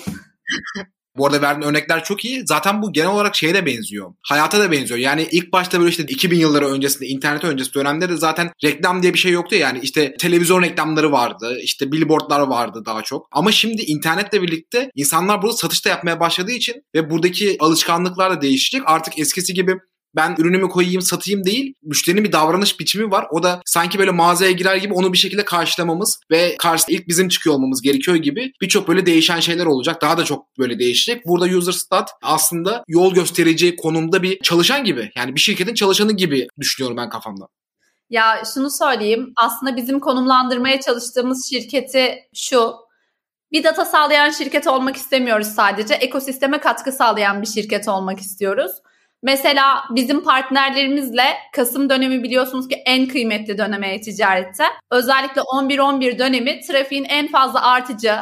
Bu arada verdiğin örnekler çok iyi. Zaten bu genel olarak şeye de benziyor. Hayata da benziyor. Yani ilk başta böyle işte 2000 yılları öncesinde, internet öncesi dönemde de zaten reklam diye bir şey yoktu. Yani işte televizyon reklamları vardı. İşte billboardlar vardı daha çok. Ama şimdi internetle birlikte insanlar burada satış da yapmaya başladığı için ve buradaki alışkanlıklar da değişecek. Artık eskisi gibi ben ürünümü koyayım, satayım değil. Müşterinin bir davranış biçimi var. O da sanki böyle mağazaya girer gibi onu bir şekilde karşılamamız ve karşısına ilk bizim çıkıyor olmamız gerekiyor gibi birçok böyle değişen şeyler olacak. Daha da çok böyle değişecek. Burada UserStat aslında yol gösterici konumda bir çalışan gibi. Yani bir şirketin çalışanı gibi düşünüyorum ben kafamda. Ya şunu söyleyeyim. Aslında bizim konumlandırmaya çalıştığımız şirketi şu: bir data sağlayan şirket olmak istemiyoruz sadece. Ekosisteme katkı sağlayan bir şirket olmak istiyoruz. Mesela bizim partnerlerimizle Kasım dönemi biliyorsunuz ki en kıymetli döneme ticarette. Özellikle 11-11 dönemi trafiğin en fazla artıcı,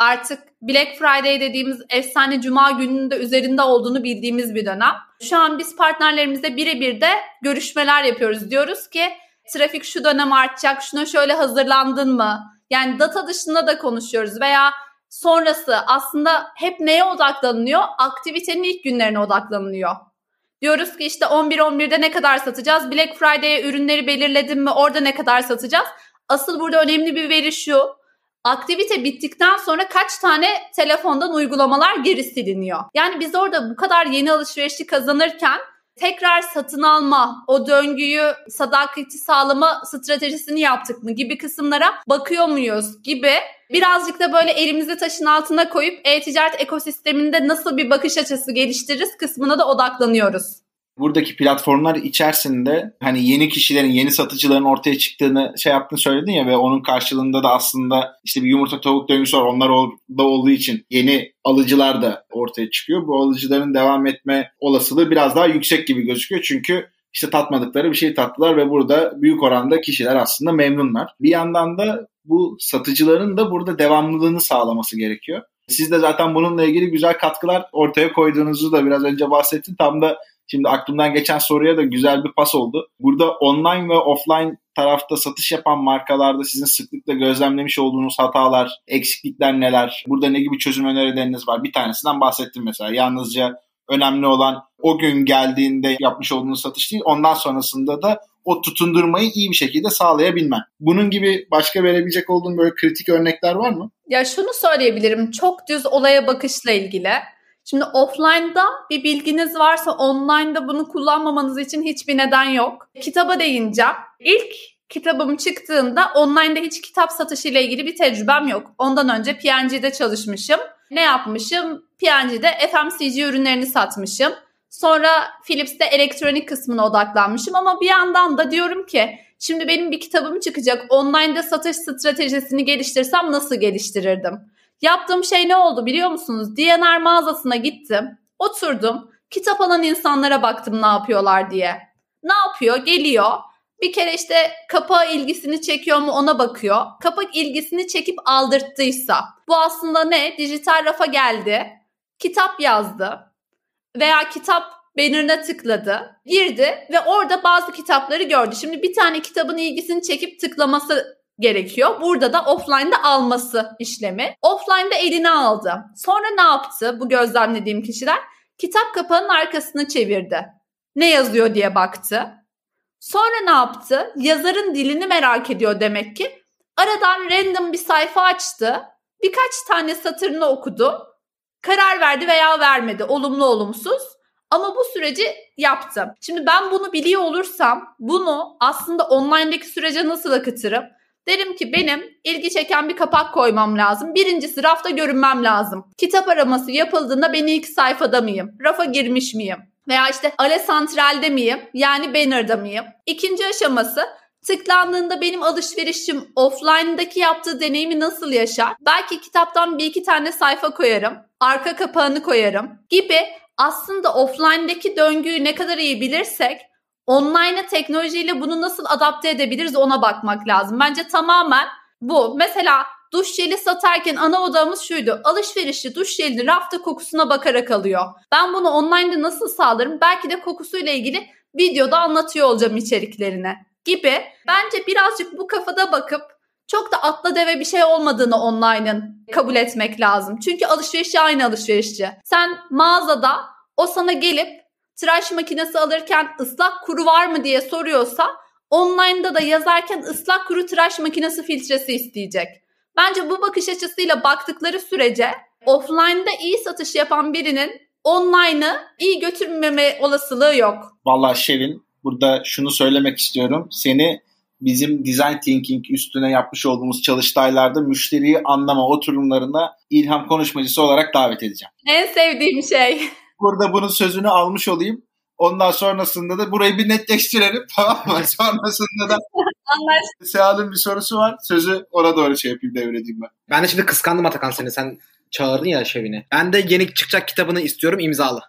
artık Black Friday dediğimiz efsane cuma gününün de üzerinde olduğunu bildiğimiz bir dönem. Şu an biz partnerlerimizle birebir de görüşmeler yapıyoruz. Diyoruz ki trafik şu dönem artacak, şuna şöyle hazırlandın mı? Yani data dışında da konuşuyoruz veya sonrası aslında hep neye odaklanılıyor? Aktivitenin ilk günlerine odaklanılıyor. Diyoruz ki işte 11.11'de ne kadar satacağız? Black Friday'e ürünleri belirledin mi? Orada ne kadar satacağız? Asıl burada önemli bir veri şu. Aktivite bittikten sonra kaç tane telefondan uygulamalar geri siliniyor? Yani biz orada bu kadar yeni alışverişi kazanırken tekrar satın alma, o döngüyü sadakati sağlama stratejisini yaptık mı gibi kısımlara bakıyor muyuz gibi birazcık da böyle elimizi taşın altına koyup e-ticaret ekosisteminde nasıl bir bakış açısı geliştiririz kısmına da odaklanıyoruz. Buradaki platformlar içerisinde hani yeni kişilerin, yeni satıcıların ortaya çıktığını söyledin ya ve onun karşılığında da aslında işte bir yumurta tavuk döngüsü var. Onlar orada olduğu için yeni alıcılar da ortaya çıkıyor. Bu alıcıların devam etme olasılığı biraz daha yüksek gibi gözüküyor. Çünkü işte tatmadıkları bir şey tattılar ve burada büyük oranda kişiler aslında memnunlar. Bir yandan da bu satıcıların da burada devamlılığını sağlaması gerekiyor. Siz de zaten bununla ilgili güzel katkılar ortaya koyduğunuzu da biraz önce bahsettin. Tam da şimdi aklımdan geçen soruya da güzel bir pas oldu. Burada online ve offline tarafta satış yapan markalarda sizin sıklıkla gözlemlemiş olduğunuz hatalar, eksiklikler neler? Burada ne gibi çözüm önerileriniz var? Bir tanesinden bahsettim mesela. Yalnızca önemli olan o gün geldiğinde yapmış olduğunuz satış değil, ondan sonrasında da o tutundurmayı iyi bir şekilde sağlayabilmen. Bunun gibi başka verebilecek olduğun böyle kritik örnekler var mı? Ya şunu söyleyebilirim. Çok düz olaya bakışla ilgili. Şimdi offline'da bir bilginiz varsa online'da bunu kullanmamanız için hiçbir neden yok. Kitaba değineceğim. İlk kitabım çıktığında online'da hiç kitap satışıyla ilgili bir tecrübem yok. Ondan önce P&G'de çalışmışım. Ne yapmışım? P&G'de FMCG ürünlerini satmışım. Sonra Philips'te elektronik kısmına odaklanmışım ama bir yandan da diyorum ki şimdi benim bir kitabım çıkacak. Online'da satış stratejisini geliştirsem nasıl geliştirirdim? Yaptığım şey ne oldu biliyor musunuz? D&R mağazasına gittim, oturdum, kitap alan insanlara baktım ne yapıyorlar diye. Ne yapıyor? Geliyor. Bir kere işte kapağı ilgisini çekiyor mu ona bakıyor. Kapak ilgisini çekip aldırttıysa. Bu aslında ne? Dijital rafa geldi, kitap yazdı veya kitap banner'ına tıkladı, girdi ve orada bazı kitapları gördü. Şimdi bir tane kitabın ilgisini çekip tıklaması gerekiyor. Burada da offline'da alması işlemi. Offline'da eline aldı. Sonra ne yaptı bu gözlemlediğim kişiler? Kitap kapağının arkasını çevirdi. Ne yazıyor diye baktı. Sonra ne yaptı? Yazarın dilini merak ediyor demek ki. Aradan random bir sayfa açtı. Birkaç tane satırını okudu. Karar verdi veya vermedi. Olumlu olumsuz. Ama bu süreci yaptım. Şimdi ben bunu biliyor olursam bunu aslında online'daki sürece nasıl akıtırım? Derim ki benim ilgi çeken bir kapak koymam lazım. Birincisi rafta görünmem lazım. Kitap araması yapıldığında ben ilk sayfada mıyım? Rafa girmiş miyim? Veya işte Ale Santral'de miyim? Yani banner'da mıyım? İkinci aşaması tıklandığında benim alışverişim offline'daki yaptığı deneyimi nasıl yaşar? Belki kitaptan bir iki tane sayfa koyarım. Arka kapağını koyarım gibi aslında offline'daki döngüyü ne kadar iyi bilirsek online'a teknolojiyle bunu nasıl adapte edebiliriz ona bakmak lazım. Bence tamamen bu. Mesela duş jeli satarken ana odamız şuydu. Alışverişçi duş jelini rafta kokusuna bakarak alıyor. Ben bunu online'da nasıl sağlarım? Belki de kokusuyla ilgili videoda anlatıyor olacağım içeriklerine gibi. Bence birazcık bu kafada bakıp çok da atla deve bir şey olmadığını online'ın kabul etmek lazım. Çünkü alışverişçi aynı alışverişçi. Sen mağazada o sana gelip tıraş makinesi alırken ıslak kuru var mı diye soruyorsa online'da da yazarken ıslak kuru tıraş makinesi filtresi isteyecek. Bence bu bakış açısıyla baktıkları sürece offline'da iyi satış yapan birinin online'ı iyi götürmeme olasılığı yok. Vallahi Şevin, burada şunu söylemek istiyorum. Seni bizim design thinking üstüne yapmış olduğumuz çalıştaylarda müşteriyi anlama oturumlarına ilham konuşmacısı olarak davet edeceğim. En sevdiğim şey. Burada bunun sözünü almış olayım. Ondan sonrasında da burayı bir netleştirelim, tamam mı? Sonrasında da Seha'nın bir sorusu var. Sözü ona doğru devredeyim ben. Ben de şimdi kıskandım Atakan seni. Sen çağırdın ya Şevin'i. Ben de yeni çıkacak kitabını istiyorum, imzalı.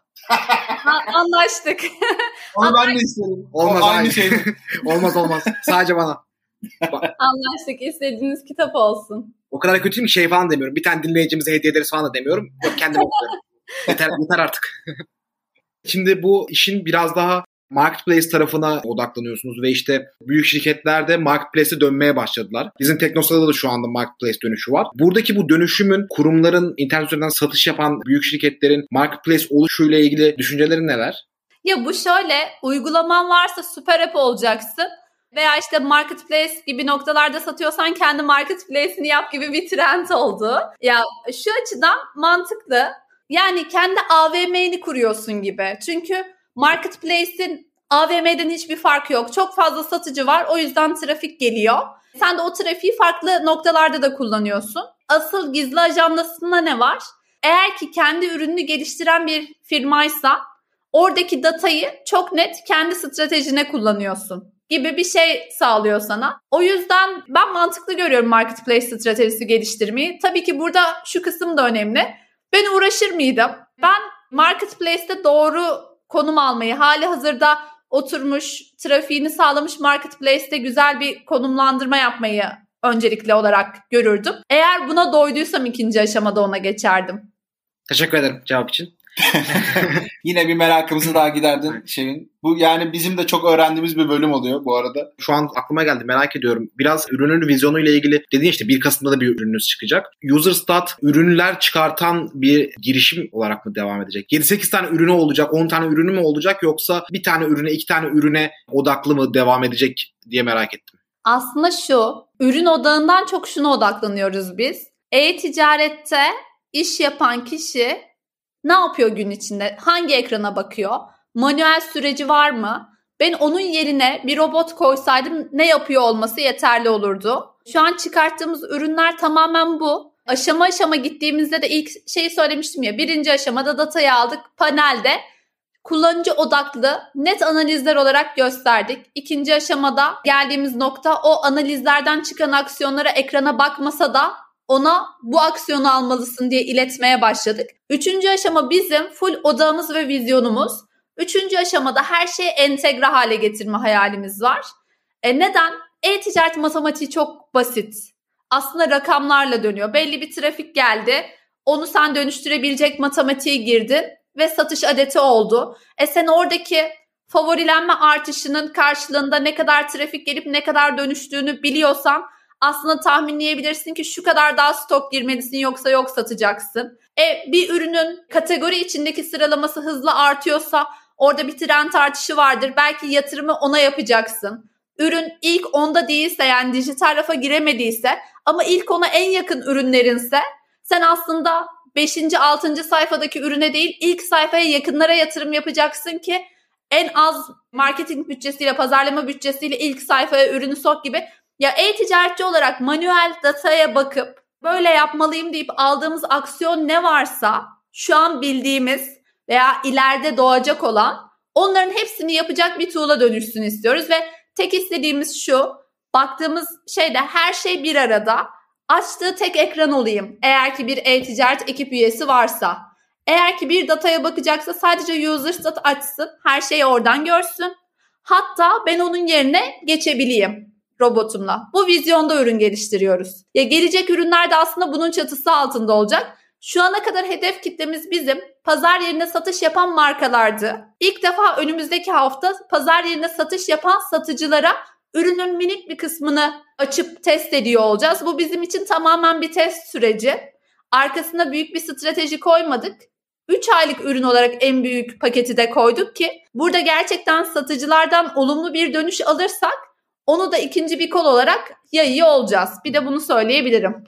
Anlaştık. Onu ben de isterim. Olmaz aynı şey. Olmaz. Sadece bana. Anlaştık. İstediğiniz kitap olsun. O kadar kötüyüm ki şey falan demiyorum. Bir tane dinleyicimize hediye ederiz falan da demiyorum. Yok, kendime yapıyorum. Yeter artık. Şimdi bu işin biraz daha marketplace tarafına odaklanıyorsunuz ve işte büyük şirketlerde marketplace'e dönmeye başladılar. Bizim Teknosa'da da şu anda marketplace dönüşü var. Buradaki bu dönüşümün kurumların internet üzerinden satış yapan büyük şirketlerin marketplace oluşuyla ilgili düşünceleri neler? Ya bu şöyle, uygulaman varsa süper app olacaksın. Veya işte marketplace gibi noktalarda satıyorsan kendi marketplace'ini yap gibi bir trend oldu. Ya şu açıdan mantıklı. Yani kendi AVM'ni kuruyorsun gibi. Çünkü marketplace'in AVM'den hiçbir farkı yok. Çok fazla satıcı var. O yüzden trafik geliyor. Sen de o trafiği farklı noktalarda da kullanıyorsun. Asıl gizli ajandasında ne var? Eğer ki kendi ürününü geliştiren bir firmaysa oradaki datayı çok net kendi stratejine kullanıyorsun gibi bir şey sağlıyor sana. O yüzden ben mantıklı görüyorum marketplace stratejisi geliştirmeyi. Tabii ki burada şu kısım da önemli. Ben uğraşır mıydım? Ben marketplace'te doğru konum almayı, hali hazırda oturmuş, trafiğini sağlamış marketplace'te güzel bir konumlandırma yapmayı öncelikli olarak görürdüm. Eğer buna doyduysam ikinci aşamada ona geçerdim. Teşekkür ederim cevap için. Yine bir merakımızı daha giderdin Şevin. Bu yani bizim de çok öğrendiğimiz bir bölüm oluyor bu arada. Şu an aklıma geldi, merak ediyorum. Biraz ürünün vizyonuyla ilgili dediğin işte 1 Kasım'da da bir ürününüz çıkacak. UserStat ürünler çıkartan bir girişim olarak mı devam edecek? 7-8 tane ürünü olacak, 10 tane ürünü mü olacak yoksa bir tane ürüne 2 tane ürüne odaklı mı devam edecek diye merak ettim. Aslında şu, ürün odağından çok şuna odaklanıyoruz biz. E-ticarette iş yapan kişi ne yapıyor gün içinde? Hangi ekrana bakıyor? Manuel süreci var mı? Ben onun yerine bir robot koysaydım ne yapıyor olması yeterli olurdu. Şu an çıkarttığımız ürünler tamamen bu. Aşama aşama gittiğimizde de ilk şeyi söylemiştim ya. 1. aşamada datayı aldık. Panelde kullanıcı odaklı net analizler olarak gösterdik. 2. aşamada geldiğimiz nokta o analizlerden çıkan aksiyonlara ekrana bakmasa da ona bu aksiyonu almalısın diye iletmeye başladık. 3. aşama bizim full odağımız ve vizyonumuz. 3. aşamada her şeyi entegre hale getirme hayalimiz var. Neden? E-ticaret matematiği çok basit. Aslında rakamlarla dönüyor. Belli bir trafik geldi. Onu sen dönüştürebilecek matematiğe girdin ve satış adeti oldu. Sen oradaki favorilenme artışının karşılığında ne kadar trafik gelip ne kadar dönüştüğünü biliyorsan aslında tahminleyebilirsin ki şu kadar daha stok girmelisin yoksa yok satacaksın. Bir ürünün kategori içindeki sıralaması hızla artıyorsa orada bir trend artışı vardır. Belki yatırımı ona yapacaksın. Ürün ilk 10'da değilse yani dijital rafa giremediyse ama ilk 10'a en yakın ürünlerinse sen aslında 5. 6. sayfadaki ürüne değil ilk sayfaya yakınlara yatırım yapacaksın ki en az marketing bütçesiyle pazarlama bütçesiyle ilk sayfaya ürünü sok gibi. Ya e-ticaretçi olarak manuel dataya bakıp böyle yapmalıyım deyip aldığımız aksiyon ne varsa şu an bildiğimiz veya ileride doğacak olan onların hepsini yapacak bir tool'a dönüşsün istiyoruz ve tek istediğimiz şu, baktığımız şeyde her şey bir arada, açtığı tek ekran olayım eğer ki bir e-ticaret ekip üyesi varsa. Eğer ki bir dataya bakacaksa sadece UserStat açsın, her şeyi oradan görsün, hatta ben onun yerine geçebileyim robotumla. Bu vizyonda ürün geliştiriyoruz. Ya gelecek ürünler de aslında bunun çatısı altında olacak. Şu ana kadar hedef kitlemiz bizim pazar yerine satış yapan markalardı. İlk defa önümüzdeki hafta pazar yerine satış yapan satıcılara ürünün minik bir kısmını açıp test ediyor olacağız. Bu bizim için tamamen bir test süreci. Arkasına büyük bir strateji koymadık. 3 aylık ürün olarak en büyük paketi de koyduk ki burada gerçekten satıcılardan olumlu bir dönüş alırsak onu da ikinci bir kol olarak yayıyor olacağız. Bir de bunu söyleyebilirim.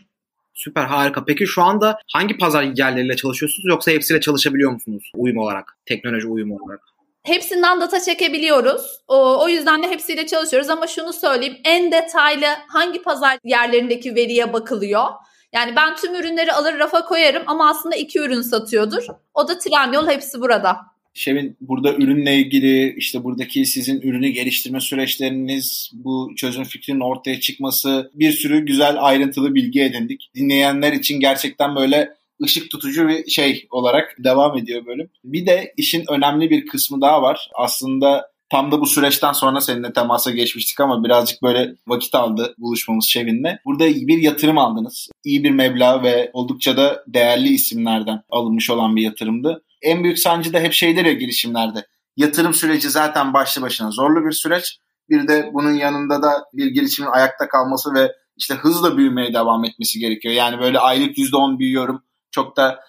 Süper, harika. Peki şu anda hangi pazar yerleriyle çalışıyorsunuz yoksa hepsiyle çalışabiliyor musunuz uyum olarak, teknoloji uyumu olarak? Hepsinden data çekebiliyoruz. O yüzden de hepsiyle çalışıyoruz ama şunu söyleyeyim. En detaylı hangi pazar yerlerindeki veriye bakılıyor? Yani ben tüm ürünleri alır rafa koyarım ama aslında 2 ürün satıyordur. O da Trendyol, hepsi burada. Şevin, burada ürünle ilgili işte buradaki sizin ürünü geliştirme süreçleriniz, bu çözüm fikrinin ortaya çıkması, bir sürü güzel ayrıntılı bilgi edindik. Dinleyenler için gerçekten böyle ışık tutucu bir şey olarak devam ediyor bölüm. Bir de işin önemli bir kısmı daha var. Aslında Tam da bu süreçten sonra seninle temasa geçmiştik ama birazcık böyle vakit aldı buluşmamız Şevin'le. Burada bir yatırım aldınız. İyi bir meblağ ve oldukça da değerli isimlerden alınmış olan bir yatırımdı. En büyük sancı da hep şeyler ya girişimlerde. Yatırım süreci zaten başlı başına zorlu bir süreç. Bir de bunun yanında da bir girişimin ayakta kalması ve işte hızla büyümeye devam etmesi gerekiyor. Yani böyle aylık %10 büyüyorum çok da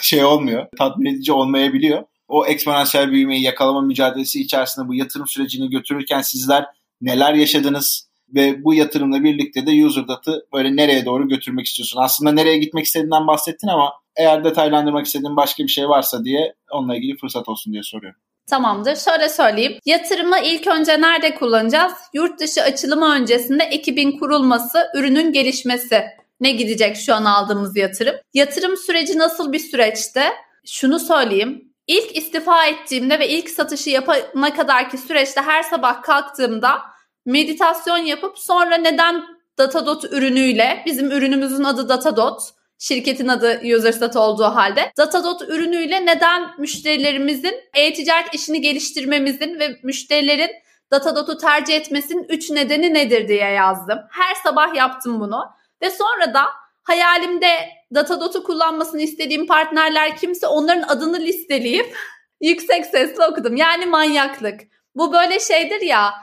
şey olmuyor, tatmin edici olmayabiliyor. O eksponansiyel büyümeyi yakalama mücadelesi içerisinde bu yatırım sürecini götürürken sizler neler yaşadınız ve bu yatırımla birlikte de UserDat'ı böyle nereye doğru götürmek istiyorsun? Aslında nereye gitmek istediğinden bahsettin ama eğer detaylandırmak istediğin başka bir şey varsa diye onunla ilgili fırsat olsun diye soruyorum. Tamamdır. Şöyle söyleyeyim. Yatırımı ilk önce nerede kullanacağız? Yurt dışı açılımı öncesinde ekibin kurulması, ürünün gelişmesi. Ne gidecek şu an aldığımız yatırım? Yatırım süreci nasıl bir süreçti? Şunu söyleyeyim. İlk istifa ettiğimde ve ilk satışı yapana kadarki süreçte her sabah kalktığımda meditasyon yapıp sonra neden Datadot ürünüyle, bizim ürünümüzün adı Datadot, şirketin adı UserStat olduğu halde Datadot ürünüyle neden müşterilerimizin e-ticaret işini geliştirmemizin ve müşterilerin Datadot'u tercih etmesinin 3 nedeni nedir diye yazdım. Her sabah yaptım bunu ve sonra da hayalimde Datadot'u kullanmasını istediğim partnerler kimse onların adını listeleyip yüksek sesle okudum. Yani manyaklık. Bu böyle şeydir ya.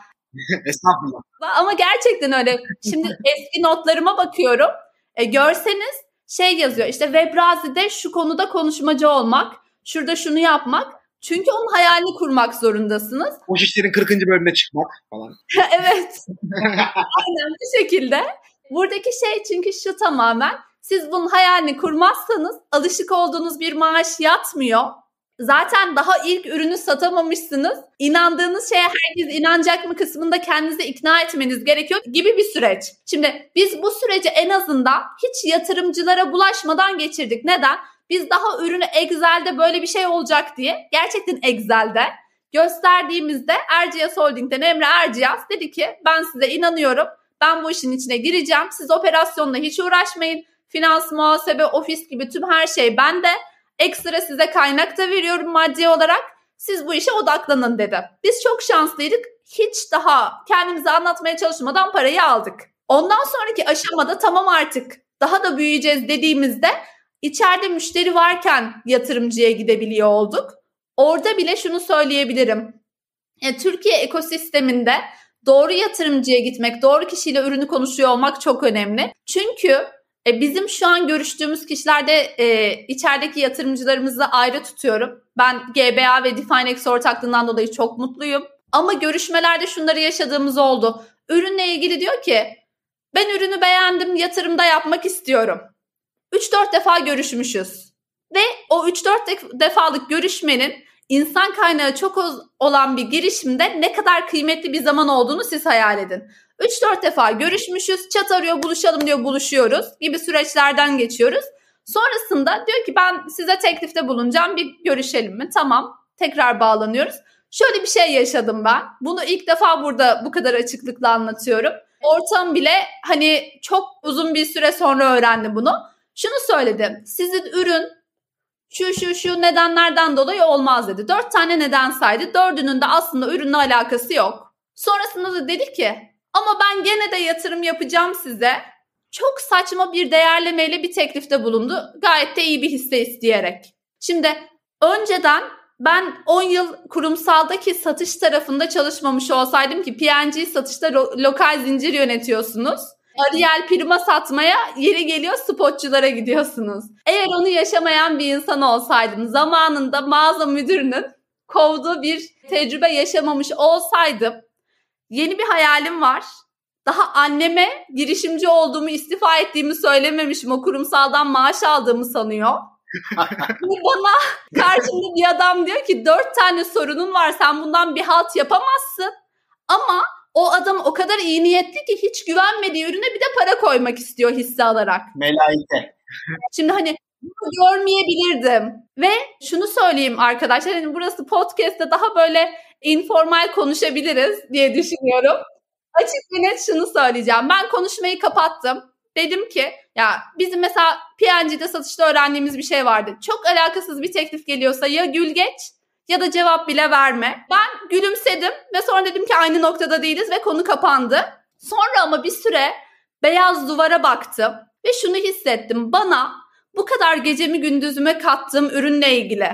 Estağfurullah. Ama gerçekten öyle. Şimdi eski notlarıma bakıyorum. Görseniz şey yazıyor işte Webrazi'de şu konuda konuşmacı olmak, şurada şunu yapmak. Çünkü onun hayalini kurmak zorundasınız. O işlerin 40. bölümüne çıkmak falan. Evet. Aynen bu şekilde. Buradaki şey çünkü şu tamamen siz bunun hayalini kurmazsanız alışık olduğunuz bir maaş yatmıyor. Zaten daha ilk ürünü satamamışsınız. İnandığınız şeye herkes inanacak mı kısmında kendinizi ikna etmeniz gerekiyor gibi bir süreç. Şimdi biz bu süreci en azından hiç yatırımcılara bulaşmadan geçirdik. Neden? Biz daha ürünü Excel'de böyle bir şey olacak diye gerçekten Excel'de gösterdiğimizde Erciyes Holding'den Emre Erciyes dedi ki ben size inanıyorum. Ben bu işin içine gireceğim. Siz operasyonla hiç uğraşmayın. Finans, muhasebe, ofis gibi tüm her şey bende. Ekstra size kaynak da veriyorum maddi olarak. Siz bu işe odaklanın dedi. Biz çok şanslıydık. Hiç daha kendimizi anlatmaya çalışmadan parayı aldık. Ondan sonraki aşamada tamam artık daha da büyüyeceğiz dediğimizde içeride müşteri varken yatırımcıya gidebiliyor olduk. Orada bile şunu söyleyebilirim. Türkiye ekosisteminde doğru yatırımcıya gitmek, doğru kişiyle ürünü konuşuyor olmak çok önemli. Çünkü bizim şu an görüştüğümüz kişilerde içerideki yatırımcılarımızı ayrı tutuyorum. Ben GBA ve Definex ortaklığından dolayı çok mutluyum. Ama görüşmelerde şunları yaşadığımız oldu. Ürünle ilgili diyor ki ben ürünü beğendim yatırımda yapmak istiyorum. 3-4 defa görüşmüşüz. Ve o 3-4 defalık görüşmenin insan kaynağı çok olan bir girişimde ne kadar kıymetli bir zaman olduğunu siz hayal edin. 3-4 defa görüşmüşüz, chat arıyor, buluşalım diyor, buluşuyoruz gibi süreçlerden geçiyoruz. Sonrasında diyor ki ben size teklifte bulunacağım, bir görüşelim mi? Tamam, tekrar bağlanıyoruz. Şöyle bir şey yaşadım ben. Bunu ilk defa burada bu kadar açıklıkla anlatıyorum. Ortam bile hani çok uzun bir süre sonra öğrendi bunu. Şunu söyledim, sizin ürün şu nedenlerden dolayı olmaz dedi. 4 tane neden saydı. 4'ünün de aslında ürünle alakası yok. Sonrasında da dedi ki ama ben gene de yatırım yapacağım size. Çok saçma bir değerlemeyle bir teklifte bulundu. Gayet de iyi bir hisse isteyerek. Şimdi önceden ben 10 yıl kurumsaldaki satış tarafında çalışmamış olsaydım ki P&G satışta lokal zincir yönetiyorsunuz. Ariel prima satmaya yeri geliyor spotçulara gidiyorsunuz. Eğer onu yaşamayan bir insan olsaydım zamanında mağaza müdürünün kovduğu bir tecrübe yaşamamış olsaydım yeni bir hayalim var. Daha anneme girişimci olduğumu istifa ettiğimi söylememişim o kurumsaldan maaş aldığımı sanıyor. Bana karşımda bir adam diyor ki 4 tane sorunun var sen bundan bir halt yapamazsın ama o adam o kadar iyi niyetli ki hiç güvenmediği ürüne bir de para koymak istiyor hisse alarak. Melaike. Şimdi hani bunu görmeyebilirdim. Ve şunu söyleyeyim arkadaşlar hani burası podcast'te daha böyle informal konuşabiliriz diye düşünüyorum. Açık ve net şunu söyleyeceğim. Ben konuşmayı kapattım. Dedim ki ya bizim mesela P&G'de satışta öğrendiğimiz bir şey vardı. Çok alakasız bir teklif geliyorsa ya gül geç ya da cevap bile verme. Ben gülümsedim ve sonra dedim ki aynı noktada değiliz ve konu kapandı. Sonra ama bir süre beyaz duvara baktım ve şunu hissettim. Bana bu kadar gecemi gündüzüme kattığım ürünle ilgili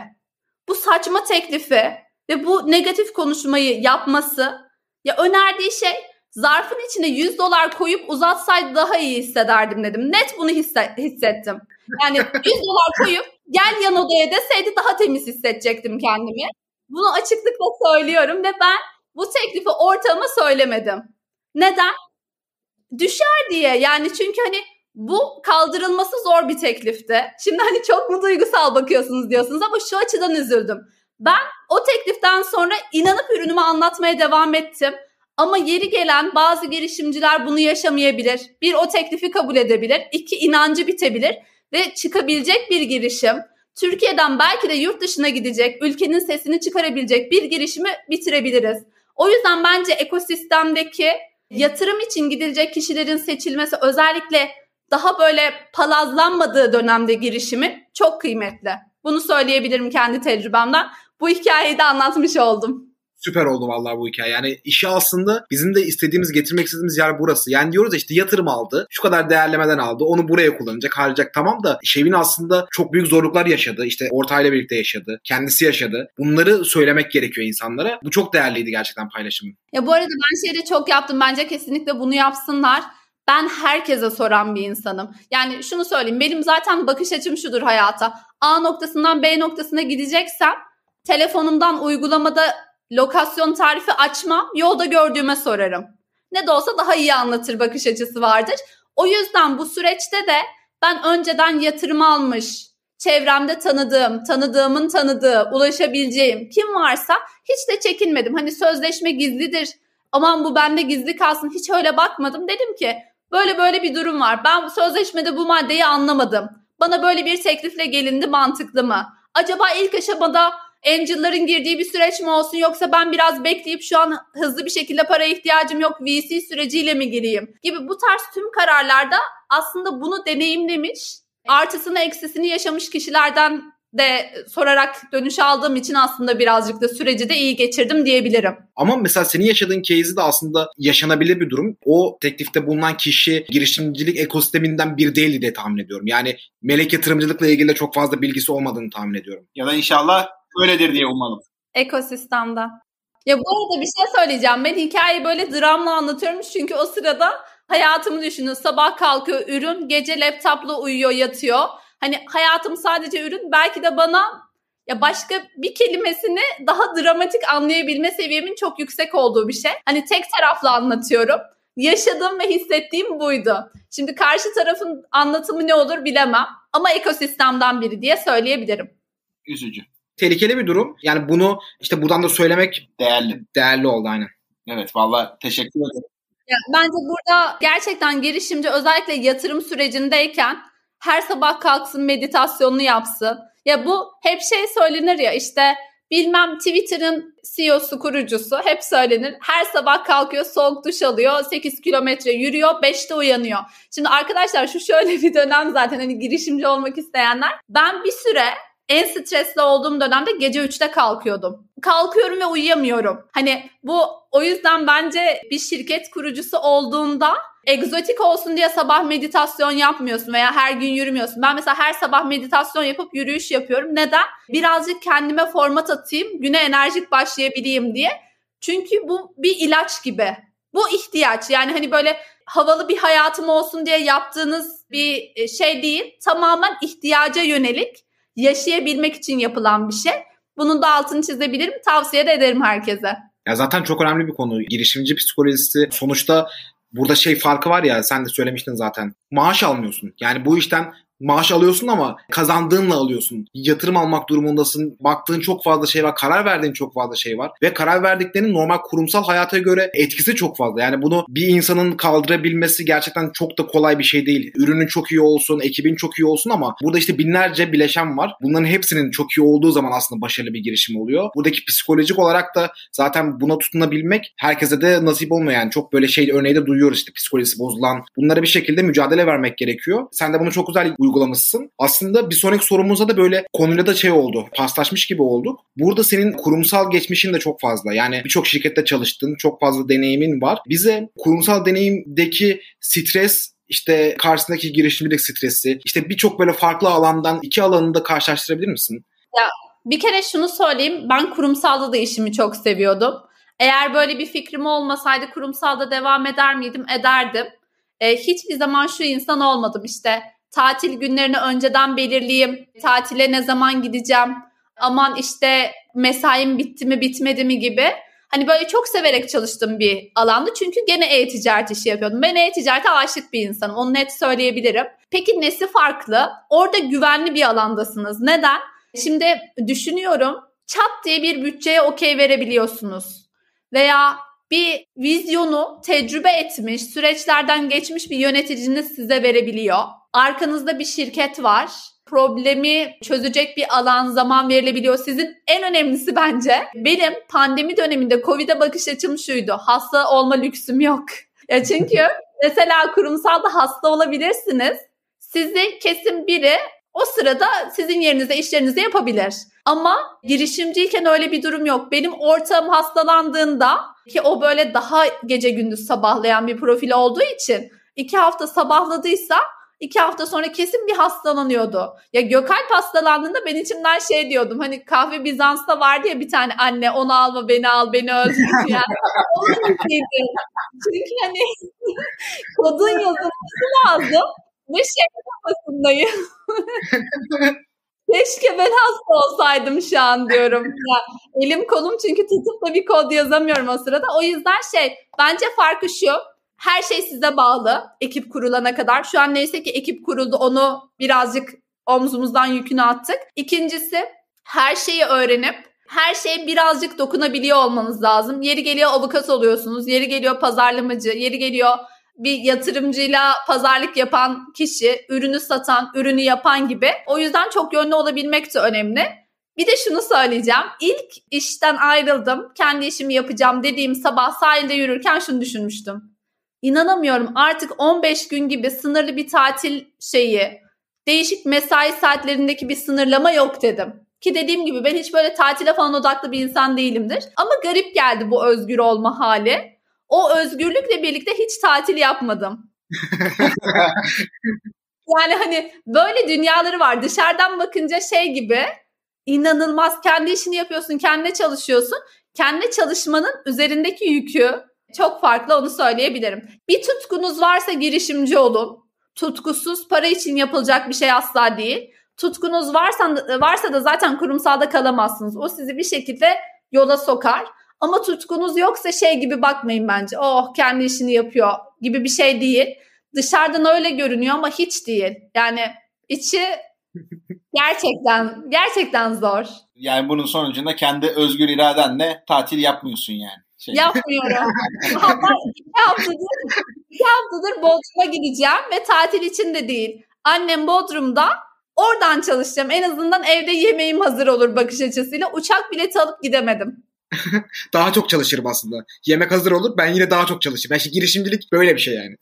bu saçma teklifi ve bu negatif konuşmayı yapması, ya önerdiği şey zarfın içine $100 koyup uzatsaydı daha iyi hissederdim dedim. Net bunu hissettim. Yani $100 koyup gel yan odaya deseydi daha temiz hissedecektim kendimi. Bunu açıklıkla söylüyorum ve ben bu teklifi ortama söylemedim. Neden? Düşer diye. Yani çünkü hani bu kaldırılması zor bir teklifti. Şimdi hani çok mu duygusal bakıyorsunuz diyorsunuz ama şu açıdan üzüldüm. Ben o tekliften sonra inanıp ürünümü anlatmaya devam ettim. Ama yeri gelen bazı girişimciler bunu yaşamayabilir. Bir, o teklifi kabul edebilir. İki, inancı bitebilir. Ve çıkabilecek bir girişim, Türkiye'den belki de yurt dışına gidecek, ülkenin sesini çıkarabilecek bir girişimi bitirebiliriz. O yüzden bence ekosistemdeki yatırım için gidilecek kişilerin seçilmesi, özellikle daha böyle palazlanmadığı dönemde girişimi çok kıymetli. Bunu söyleyebilirim kendi tecrübemden. Bu hikayeyi de anlatmış oldum. Süper oldu vallahi bu hikaye. Yani işi aslında bizim de getirmek istediğimiz yer burası. Yani diyoruz ya işte yatırım aldı, şu kadar değerlemeden aldı, onu buraya kullanacak, harcayacak, tamam da Şevin aslında çok büyük zorluklar yaşadı. İşte ortağıyla birlikte yaşadı, kendisi yaşadı. Bunları söylemek gerekiyor insanlara. Bu çok değerliydi gerçekten paylaşımın. Ya bu arada ben şeyi de çok yaptım. Bence kesinlikle bunu yapsınlar. Ben herkese soran bir insanım. Yani şunu söyleyeyim. Benim zaten bakış açım şudur hayata. A noktasından B noktasına gideceksem telefonumdan uygulamada lokasyon tarifi açmam, yolda gördüğüme sorarım. Ne de olsa daha iyi anlatır bakış açısı vardır. O yüzden bu süreçte de ben önceden yatırım almış, çevremde tanıdığım, tanıdığımın tanıdığı, ulaşabileceğim kim varsa hiç de çekinmedim. Hani sözleşme gizlidir, aman bu bende gizli kalsın, hiç öyle bakmadım. Dedim ki böyle bir durum var. Ben sözleşmede bu maddeyi anlamadım. Bana böyle bir teklifle gelindi, mantıklı mı? Acaba ilk aşamada Angel'ların girdiği bir süreç mi olsun, yoksa ben biraz bekleyip şu an hızlı bir şekilde paraya ihtiyacım yok, VC süreciyle mi gireyim gibi bu tarz tüm kararlarda aslında bunu deneyimlemiş, artısını eksisini yaşamış kişilerden de sorarak dönüş aldığım için aslında birazcık da süreci de iyi geçirdim diyebilirim. Ama mesela senin yaşadığın case'i de aslında yaşanabilir bir durum. O teklifte bulunan kişi girişimcilik ekosisteminden biri değildi diye tahmin ediyorum. Yani melek yatırımcılıkla ilgili de çok fazla bilgisi olmadığını tahmin ediyorum. Ya da inşallah öyledir diye umalım. Ekosistemde. Ya bu arada bir şey söyleyeceğim. Ben hikayeyi böyle dramla anlatıyorum çünkü o sırada hayatımı düşünün. Sabah kalkıyor ürün, gece laptopla uyuyor, yatıyor. Hani hayatım sadece ürün, belki de bana ya başka bir kelimesini daha dramatik anlayabilme seviyemin çok yüksek olduğu bir şey. Hani tek taraflı anlatıyorum. Yaşadığım ve hissettiğim buydu. Şimdi karşı tarafın anlatımı ne olur bilemem. Ama ekosistemden biri diye söyleyebilirim. Üzücü. Tehlikeli bir durum. Yani bunu işte buradan da söylemek değerli oldu aynen. Evet vallahi teşekkür ederim. Ya, bence burada gerçekten girişimci özellikle yatırım sürecindeyken her sabah kalksın, meditasyonunu yapsın. Ya bu hep şey söylenir ya işte bilmem Twitter'ın CEO'su, kurucusu hep söylenir. Her sabah kalkıyor, soğuk duş alıyor, 8 kilometre yürüyor, 5'te uyanıyor. Şimdi arkadaşlar şu şöyle bir dönem zaten hani girişimci olmak isteyenler. Ben bir süre en stresli olduğum dönemde gece 3'te kalkıyordum. Kalkıyorum ve uyuyamıyorum. Hani bu o yüzden bence bir şirket kurucusu olduğunda egzotik olsun diye sabah meditasyon yapmıyorsun veya her gün yürümüyorsun. Ben mesela her sabah meditasyon yapıp yürüyüş yapıyorum. Neden? Birazcık kendime format atayım, güne enerjik başlayabileyim diye. Çünkü bu bir ilaç gibi. Bu ihtiyaç. Yani hani böyle havalı bir hayatım olsun diye yaptığınız bir şey değil. Tamamen ihtiyaca yönelik, yaşayabilmek için yapılan bir şey. Bunun da altını çizebilirim. Tavsiye de ederim herkese. Ya zaten çok önemli bir konu. Girişimci psikolojisi. Sonuçta burada farkı var ya, sen de söylemiştin zaten. Maaş almıyorsun. Yani bu işten maaş alıyorsun ama kazandığınla alıyorsun. Yatırım almak durumundasın. Baktığın çok fazla şey var. Karar verdiğin çok fazla şey var. Ve karar verdiklerinin normal kurumsal hayata göre etkisi çok fazla. Yani bunu bir insanın kaldırabilmesi gerçekten çok da kolay bir şey değil. Ürünün çok iyi olsun, ekibin çok iyi olsun ama burada binlerce bileşen var. Bunların hepsinin çok iyi olduğu zaman aslında başarılı bir girişim oluyor. Buradaki psikolojik olarak da zaten buna tutunabilmek herkese de nasip olmuyor. Yani çok böyle örneği de duyuyoruz psikolojisi bozulan. Bunlara bir şekilde mücadele vermek gerekiyor. Sen de bunu çok güzel uygulamasısın. Aslında bir sonraki sorumuzda da böyle konuyla da şey oldu. Paslaşmış gibi olduk. Burada senin kurumsal geçmişin de çok fazla. Yani birçok şirkette çalıştın. Çok fazla deneyimin var. Bize kurumsal deneyimdeki stres, işte karşısındaki girişimcilik stresi, işte birçok böyle farklı alandan iki alanını da karşılaştırabilir misin? Ya bir kere şunu söyleyeyim. Ben kurumsalda da işimi çok seviyordum. Eğer böyle bir fikrim olmasaydı kurumsalda devam eder miydim? Ederdim. Hiçbir zaman şu insan olmadım işte. Tatil günlerini önceden belirleyeyim. Tatile ne zaman gideceğim? Aman işte mesaim bitti mi bitmedi mi gibi. Hani böyle çok severek çalıştığım bir alandı. Çünkü gene e-ticaret işi yapıyordum. Ben e-ticarete aşık bir insanım. Onu net söyleyebilirim. Peki nesi farklı? Orada güvenli bir alandasınız. Neden? Şimdi düşünüyorum. Çat diye bir bütçeye okey verebiliyorsunuz. Veya bir vizyonu tecrübe etmiş, süreçlerden geçmiş bir yöneticiniz size verebiliyor. Arkanızda bir şirket var. Problemi çözecek bir alan, zaman verilebiliyor. Sizin en önemlisi bence, benim pandemi döneminde COVID'e bakış açım şuydu. Hasta olma lüksüm yok. Ya çünkü mesela kurumsalda hasta olabilirsiniz. Sizi kesin biri o sırada sizin yerinize, işlerinizi yapabilir. Ama girişimciyken öyle bir durum yok. Benim ortağım hastalandığında, ki o böyle daha gece gündüz sabahlayan bir profil olduğu için, 2 hafta sabahladıysa 2 hafta sonra kesin bir hastalanıyordu. Ya Gökalp hastalandığında ben içimden şey diyordum. Hani Kahve Bizans'ta vardı ya bir tane anne, onu alma beni al, beni öldür. Yani. Çünkü hani kodun yazılması lazım. Ne şey kafasındayım. Keşke ben hasta olsaydım şu an diyorum. Yani elim kolum çünkü tutup da bir kod yazamıyorum o sırada. O yüzden bence farkı şu. Her şey size bağlı ekip kurulana kadar. Şu an neyse ki ekip kuruldu, onu birazcık omzumuzdan yükünü attık. İkincisi, her şeyi öğrenip her şeye birazcık dokunabiliyor olmanız lazım. Yeri geliyor avukat oluyorsunuz, yeri geliyor pazarlamacı, yeri geliyor bir yatırımcıyla pazarlık yapan kişi, ürünü satan, ürünü yapan gibi. O yüzden çok yönlü olabilmek de önemli. Bir de şunu söyleyeceğim. İlk işten ayrıldım, kendi işimi yapacağım dediğim sabah sahilde yürürken şunu düşünmüştüm. İnanamıyorum, artık 15 gün gibi sınırlı bir tatil değişik mesai saatlerindeki bir sınırlama yok dedim. Ki dediğim gibi ben hiç böyle tatile falan odaklı bir insan değilimdir. Ama garip geldi bu özgür olma hali. O özgürlükle birlikte hiç tatil yapmadım. Yani hani böyle dünyaları var. Dışarıdan bakınca gibi inanılmaz, kendi işini yapıyorsun, kendine çalışıyorsun. Kendine çalışmanın üzerindeki yükü çok farklı, onu söyleyebilirim. Bir tutkunuz varsa girişimci olun. Tutkusuz para için yapılacak bir şey asla değil. Tutkunuz varsa da zaten kurumsalda kalamazsınız. O sizi bir şekilde yola sokar. Ama tutkunuz yoksa gibi bakmayın bence. Oh, kendi işini yapıyor gibi bir şey değil. Dışarıdan öyle görünüyor ama hiç değil. Yani içi gerçekten zor. Yani bunun sonucunda kendi özgür iradenle tatil yapmıyorsun yani. Yapmıyorum. Hatta 2 haftadır Bodrum'a gideceğim ve tatil için de değil. Annem Bodrum'da, oradan çalışacağım. En azından evde yemeğim hazır olur bakış açısıyla. Uçak bileti alıp gidemedim. Daha çok çalışırım aslında. Yemek hazır olur, ben yine daha çok çalışırım. Yani girişimcilik böyle bir şey yani.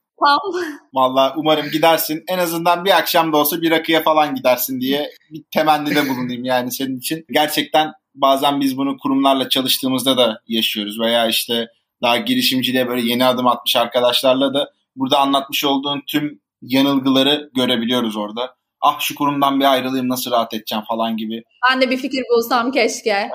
Vallahi umarım gidersin. En azından bir akşam da olsa bir rakıya falan gidersin diye bir temennide bulunayım yani senin için. Gerçekten bazen biz bunu kurumlarla çalıştığımızda da yaşıyoruz veya işte daha girişimciliğe böyle yeni adım atmış arkadaşlarla da burada anlatmış olduğun tüm yanılgıları görebiliyoruz orada. Ah, şu kurumdan bir ayrılayım, nasıl rahat edeceğim falan gibi. Ben de bir fikir bulsam keşke.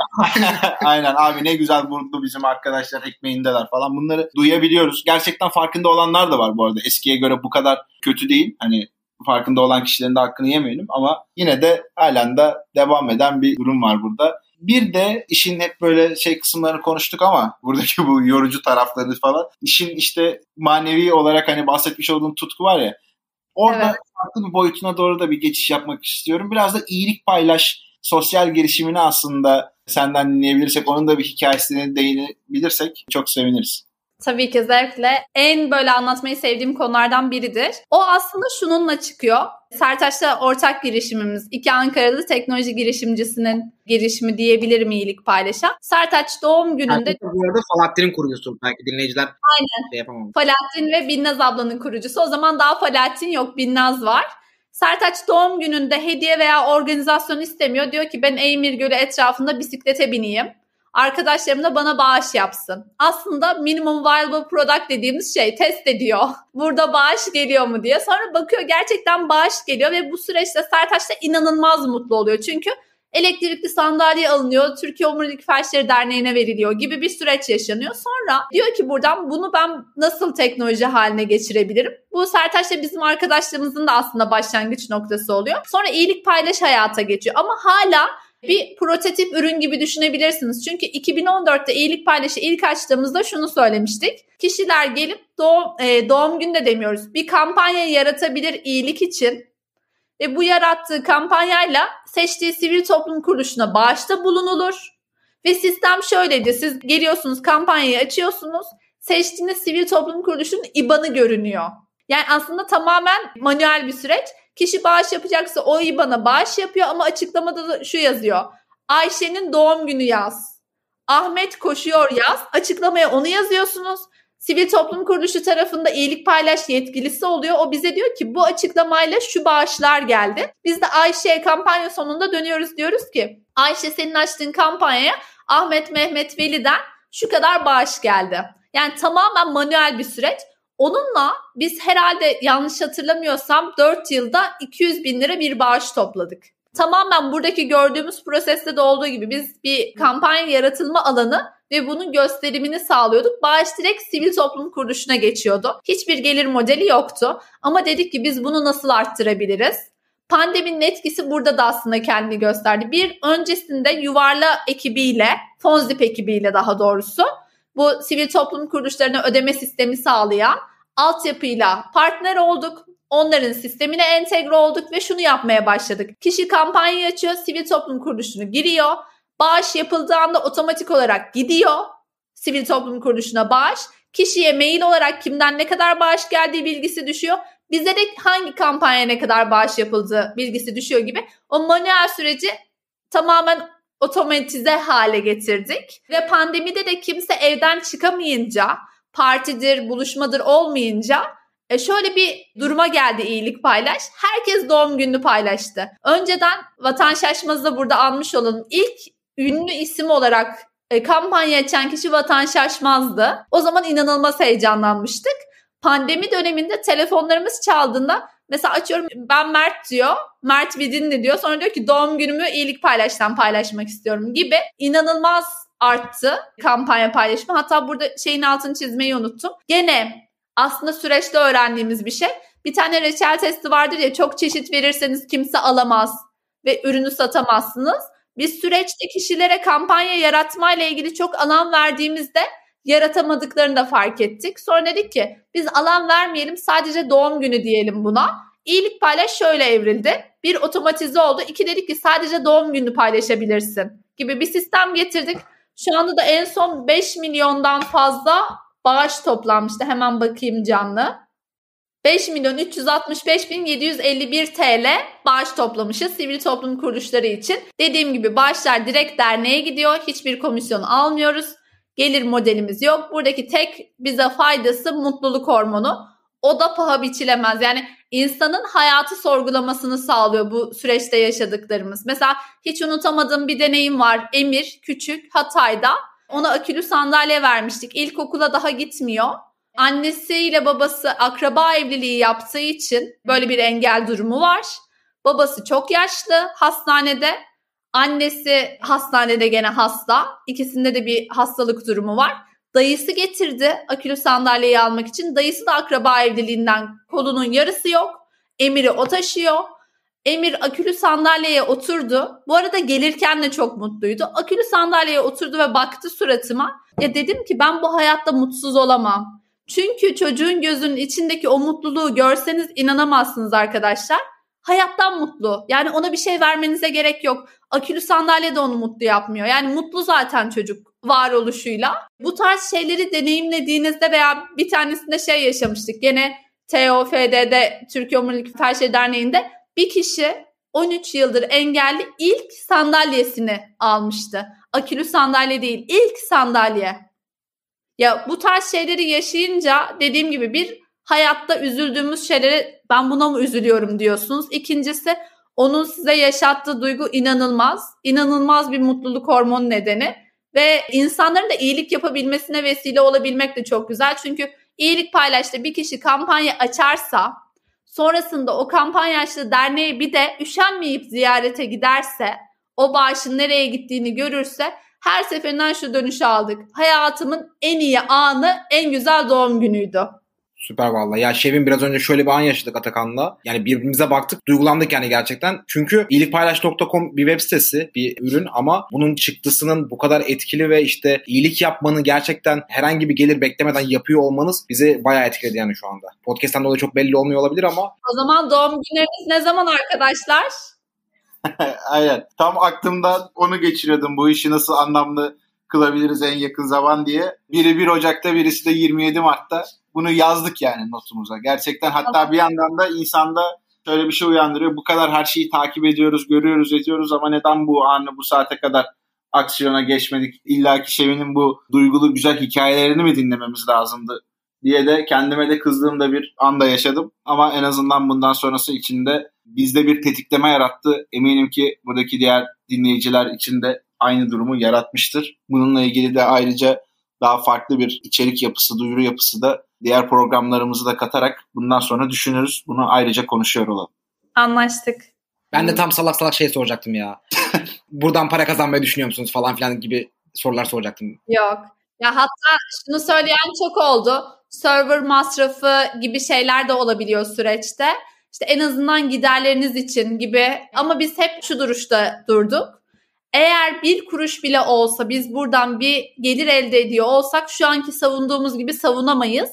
Aynen abi, ne güzel buldu bizim arkadaşlar, ekmeğindeler falan, bunları duyabiliyoruz. Gerçekten farkında olanlar da var bu arada. Eskiye göre bu kadar kötü değil. Hani farkında olan kişilerin de hakkını yemeyelim ama yine de halen de devam eden bir durum var burada. Bir de işin hep böyle kısımlarını konuştuk ama buradaki bu yorucu tarafları falan. İşin manevi olarak hani bahsetmiş olduğum tutku var ya. Orada farklı bir boyutuna doğru da bir geçiş yapmak istiyorum. Biraz da iyilik paylaş, sosyal girişimini aslında senden dinleyebilirsek, onun da bir hikayesine değinebilirsek çok seviniriz. Tabii ki, zevkle. En böyle anlatmayı sevdiğim konulardan biridir. O aslında şununla çıkıyor. Sertaç'la ortak girişimimiz. 2 Ankaralı teknoloji girişimcisinin girişimi diyebilirim iyilik paylaşa. Sertaç doğum gününde... Bu arada Falatin'in kurucusu. Belki dinleyiciler... Aynen. Falatin ve Binnaz ablanın kurucusu. O zaman daha Falatin yok, Binnaz var. Sertaç doğum gününde hediye veya organizasyon istemiyor. Diyor ki ben Eymir Gölü etrafında bisiklete bineyim. Arkadaşlarım da bana bağış yapsın. Aslında minimum viable product dediğimiz şey test ediyor. Burada bağış geliyor mu diye. Sonra bakıyor gerçekten bağış geliyor ve bu süreçte Sertaç da inanılmaz mutlu oluyor. Çünkü elektrikli sandalye alınıyor, Türkiye Omurilik Felçleri Derneği'ne veriliyor gibi bir süreç yaşanıyor. Sonra diyor ki buradan bunu ben nasıl teknoloji haline geçirebilirim? Bu Sertaç'la bizim arkadaşlarımızın da aslında başlangıç noktası oluyor. Sonra iyilik paylaş hayata geçiyor ama hala bir prototip ürün gibi düşünebilirsiniz. Çünkü 2014'te iyilik paylaşı ilk açtığımızda şunu söylemiştik. Kişiler gelip doğum günü de demiyoruz. Bir kampanya yaratabilir iyilik için. Ve bu yarattığı kampanyayla seçtiği sivil toplum kuruluşuna bağışta bulunulur. Ve sistem şöyleydi. Siz geliyorsunuz, kampanyayı açıyorsunuz. Seçtiğiniz sivil toplum kuruluşunun IBAN'ı görünüyor. Yani aslında tamamen manuel bir süreç. Kişi bağış yapacaksa o IBAN'a bağış yapıyor ama açıklamada da şu yazıyor. Ayşe'nin doğum günü yaz. Ahmet koşuyor yaz. Açıklamaya onu yazıyorsunuz. Sivil toplum kuruluşu tarafında iyilik paylaş yetkilisi oluyor. O bize diyor ki bu açıklamayla şu bağışlar geldi. Biz de Ayşe kampanya sonunda dönüyoruz, diyoruz ki Ayşe senin açtığın kampanyaya Ahmet Mehmet Veli'den şu kadar bağış geldi. Yani tamamen manuel bir süreç. Onunla biz herhalde yanlış hatırlamıyorsam 4 yılda 200.000 lira bir bağış topladık. Tamamen buradaki gördüğümüz proseste de olduğu gibi biz bir kampanya yaratılma alanı ve bunun gösterimini sağlıyorduk. Bağış direkt sivil toplum kuruluşuna geçiyordu. Hiçbir gelir modeli yoktu. Ama dedik ki biz bunu nasıl arttırabiliriz? Pandeminin etkisi burada da aslında kendini gösterdi. Bir öncesinde Yuvarla ekibiyle, Fonzip ekibiyle daha doğrusu bu sivil toplum kuruluşlarına ödeme sistemi sağlayan altyapıyla partner olduk. Onların sistemine entegre olduk ve şunu yapmaya başladık. Kişi kampanyayı açıyor, sivil toplum kuruluşunu giriyor. Bağış yapıldığında otomatik olarak gidiyor sivil toplum kuruluşuna bağış. Kişiye mail olarak kimden ne kadar bağış geldiği bilgisi düşüyor. Bize de hangi kampanyaya ne kadar bağış yapıldığı bilgisi düşüyor gibi. O manuel süreci tamamen otomatize hale getirdik. Ve pandemide de kimse evden çıkamayınca, partidir, buluşmadır olmayınca şöyle bir duruma geldi iyilik paylaş. Herkes doğum gününü paylaştı. Önceden Vatan Şaşmaz'ı da burada almış olalım. İlk ünlü isim olarak kampanya açan kişi Vatan Şaşmaz'dı. O zaman inanılmaz heyecanlanmıştık. Pandemi döneminde telefonlarımız çaldığında mesela açıyorum ben Mert diyor. Mert Vidinli diyor. Sonra diyor ki doğum günümü iyilik paylaştan paylaşmak istiyorum gibi inanılmaz arttı kampanya paylaşımı. Hatta burada şeyin altını çizmeyi unuttum. Gene aslında süreçte öğrendiğimiz bir şey. Bir tane reçel testi vardır ya, çok çeşit verirseniz kimse alamaz ve ürünü satamazsınız. Biz süreçte kişilere kampanya yaratmayla ilgili çok alan verdiğimizde yaratamadıklarını da fark ettik. Sonra dedik ki biz alan vermeyelim, sadece doğum günü diyelim buna. İyilik paylaş şöyle evrildi. Bir, otomatize oldu. İki, dedik ki sadece doğum günü paylaşabilirsin gibi bir sistem getirdik. Şu anda da en son 5 milyondan fazla bağış toplanmıştı. Hemen bakayım canlı. 5.365.751 TL bağış toplamışız sivil toplum kuruluşları için. Dediğim gibi bağışlar direkt derneğe gidiyor. Hiçbir komisyon almıyoruz. Gelir modelimiz yok. Buradaki tek bize faydası mutluluk hormonu. O da paha biçilemez. Yani insanın hayatı sorgulamasını sağlıyor bu süreçte yaşadıklarımız. Mesela hiç unutamadığım bir deneyim var. Emir küçük Hatay'da. Ona akülü sandalye vermiştik. İlkokula daha gitmiyor. Annesiyle babası akraba evliliği yaptığı için böyle bir engel durumu var. Babası çok yaşlı, hastanede. Annesi hastanede, gene hasta. İkisinde de bir hastalık durumu var. Dayısı getirdi akülü sandalyeyi almak için. Dayısı da akraba evliliğinden kolunun yarısı yok. Emir'i o taşıyor. Emir akülü sandalyeye oturdu. Bu arada gelirken de çok mutluydu. Akülü sandalyeye oturdu ve baktı suratıma. Ya dedim ki ben bu hayatta mutsuz olamam. Çünkü çocuğun gözünün içindeki o mutluluğu görseniz inanamazsınız arkadaşlar. Hayattan mutlu. Yani ona bir şey vermenize gerek yok. Akülü sandalye de onu mutlu yapmıyor. Yani mutlu zaten çocuk varoluşuyla. Bu tarz şeyleri deneyimlediğinizde veya bir tanesinde şey yaşamıştık. Gene TOFD'de, Türkiye Omurilik Felçleri Derneği'nde bir kişi 13 yıldır engelli ilk sandalyesini almıştı. Akülü sandalye değil, ilk sandalye. Ya bu tarz şeyleri yaşayınca dediğim gibi bir hayatta üzüldüğümüz şeylere ben buna mı üzülüyorum diyorsunuz. İkincisi, onun size yaşattığı duygu inanılmaz. İnanılmaz bir mutluluk hormonu nedeni ve insanların da iyilik yapabilmesine vesile olabilmek de çok güzel. Çünkü iyilik paylaşta bir kişi kampanya açarsa, sonrasında o kampanya açtığı derneği bir de üşenmeyip ziyarete giderse, o bağışın nereye gittiğini görürse, her seferinden şu dönüşü aldık: hayatımın en iyi anı, en güzel doğum günüydü. Süper vallahi. Ya Şevin, biraz önce şöyle bir an yaşadık Atakan'la. Yani birbirimize baktık, duygulandık yani gerçekten. Çünkü iyilikpaylaş.com bir web sitesi, bir ürün ama bunun çıktısının bu kadar etkili ve işte iyilik yapmanı gerçekten herhangi bir gelir beklemeden yapıyor olmanız bizi bayağı etkiledi yani şu anda. Podcast'tan dolayı çok belli olmuyor olabilir ama. O zaman doğum günleriniz ne zaman arkadaşlar? Aynen. Tam aklımdan onu geçiriyordum. Bu işi nasıl anlamlı kılabiliriz en yakın zaman diye. Biri 1 Ocak'ta, birisi de 27 Mart'ta. Bunu yazdık yani notumuza. Gerçekten hatta bir yandan da insanda şöyle bir şey uyandırıyor. Bu kadar her şeyi takip ediyoruz, görüyoruz, ediyoruz ama neden bu anı bu saate kadar aksiyona geçmedik? İlla ki Şevin'in bu duygulu güzel hikayelerini mi dinlememiz lazımdı diye de kendime de kızdığımda bir anda yaşadım. Ama en azından bundan sonrası içinde bizde bir tetikleme yarattı. Eminim ki buradaki diğer dinleyiciler için de aynı durumu yaratmıştır. Bununla ilgili de ayrıca daha farklı bir içerik yapısı, duyuru yapısı da diğer programlarımızı da katarak bundan sonra düşünürüz. Bunu ayrıca konuşuyor olalım. Anlaştık. Ben de tam salak salak şey soracaktım ya. Buradan para kazanmayı düşünüyor musunuz falan filan gibi sorular soracaktım. Yok. Ya hatta şunu söyleyen çok oldu. Server masrafı gibi şeyler de olabiliyor süreçte. İşte en azından giderleriniz için gibi. Ama biz hep şu duruşta durduk. Eğer 1 kuruş bile olsa biz buradan bir gelir elde ediyor olsak şu anki savunduğumuz gibi savunamayız.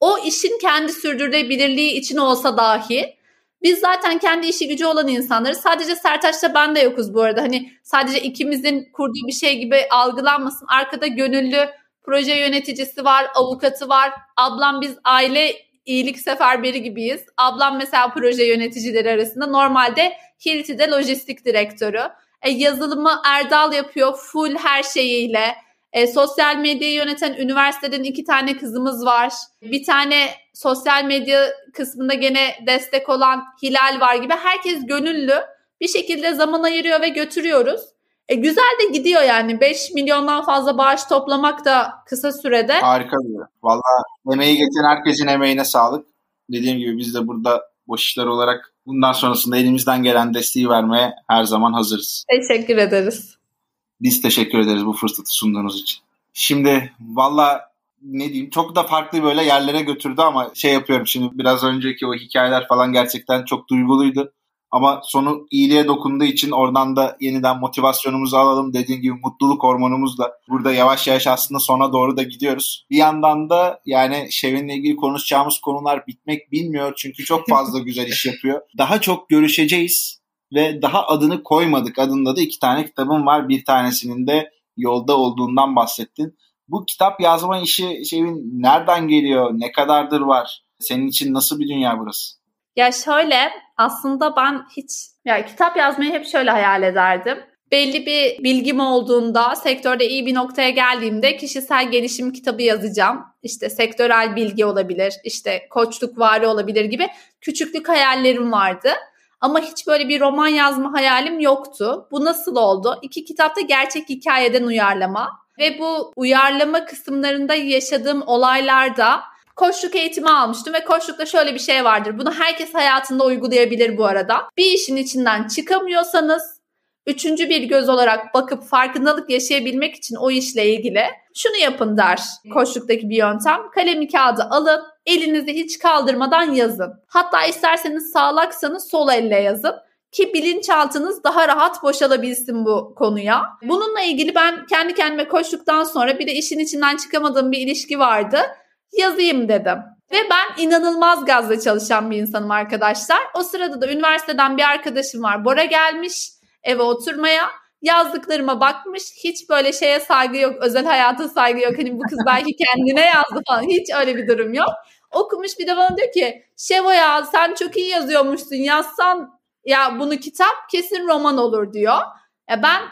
O işin kendi sürdürülebilirliği için olsa dahi biz zaten kendi işi gücü olan insanları, sadece Sertaç'ta ben de yokuz bu arada. Hani sadece ikimizin kurduğu bir şey gibi algılanmasın. Arkada gönüllü proje yöneticisi var, avukatı var. Ablam, biz aile iyilik seferberi gibiyiz. Ablam mesela proje yöneticileri arasında, normalde Hilti'de lojistik direktörü. Yazılımı Erdal yapıyor full her şeyiyle. Sosyal medyayı yöneten üniversiteden 2 tane kızımız var. Bir tane sosyal medya kısmında gene destek olan Hilal var gibi. Herkes gönüllü bir şekilde zaman ayırıyor ve götürüyoruz. Güzel de gidiyor yani. 5 milyondan fazla bağış toplamak da kısa sürede. Harika diyor. Vallahi emeği geçen herkesin emeğine sağlık. Dediğim gibi biz de burada boş işler olarak bundan sonrasında elimizden gelen desteği vermeye her zaman hazırız. Teşekkür ederiz. Biz teşekkür ederiz bu fırsatı sunduğunuz için. Şimdi valla ne diyeyim, çok da farklı böyle yerlere götürdü ama şey yapıyorum şimdi, biraz önceki o hikayeler falan gerçekten çok duyguluydu. Ama sonu iyiliğe dokunduğu için oradan da yeniden motivasyonumuzu alalım. Dediğim gibi mutluluk hormonumuzla burada yavaş yavaş aslında sona doğru da gidiyoruz. Bir yandan da yani Şevin'le ilgili konuşacağımız konular bitmek bilmiyor. Çünkü çok fazla güzel iş yapıyor. Daha çok görüşeceğiz ve daha adını koymadık. Adında da 2 tane kitabım var. Bir tanesinin de yolda olduğundan bahsettin. Bu kitap yazma işi Şevin nereden geliyor? Ne kadardır var? Senin için nasıl bir dünya burası? Ya şöyle, aslında ben hiç kitap yazmayı hep şöyle hayal ederdim. Belli bir bilgim olduğunda, sektörde iyi bir noktaya geldiğimde kişisel gelişim kitabı yazacağım. İşte sektörel bilgi olabilir, işte koçluk vari olabilir gibi küçüklük hayallerim vardı. Ama hiç böyle bir roman yazma hayalim yoktu. Bu nasıl oldu? 2 kitapta gerçek hikayeden uyarlama ve bu uyarlama kısımlarında yaşadığım olaylarda koçluk eğitimi almıştım ve koçlukta şöyle bir şey vardır. Bunu herkes hayatında uygulayabilir bu arada. Bir işin içinden çıkamıyorsanız 3. bir göz olarak bakıp farkındalık yaşayabilmek için o işle ilgili şunu yapın der koçluktaki bir yöntem. Kalemi kağıdı alın, elinizi hiç kaldırmadan yazın. Hatta isterseniz sağlaksanız sol elle yazın ki bilinçaltınız daha rahat boşalabilsin bu konuya. Bununla ilgili ben kendi kendime koçluktan sonra bir de işin içinden çıkamadığım bir ilişki vardı. Yazayım dedim. Ve ben inanılmaz gazla çalışan bir insanım arkadaşlar. O sırada da üniversiteden bir arkadaşım var. Bora gelmiş eve oturmaya. Yazdıklarıma bakmış. Hiç böyle şeye saygı yok. Özel hayata saygı yok. Hani bu kız belki kendine yazdı falan. Hiç öyle bir durum yok. Okumuş, bir de bana diyor ki Şevo ya sen çok iyi yazıyormuşsun. Yazsan ya bunu kitap kesin roman olur diyor. Ya ben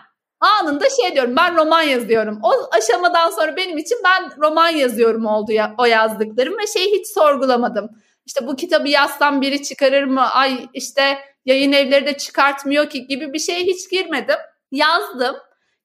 anında şey diyorum, ben roman yazıyorum. O aşamadan sonra benim için ben roman yazıyorum oldu ya, o yazdıklarım ve şeyi hiç sorgulamadım. işte bu kitabı yazsam biri çıkarır mı? Ay işte yayın evleri de çıkartmıyor ki gibi bir şeye hiç girmedim. Yazdım.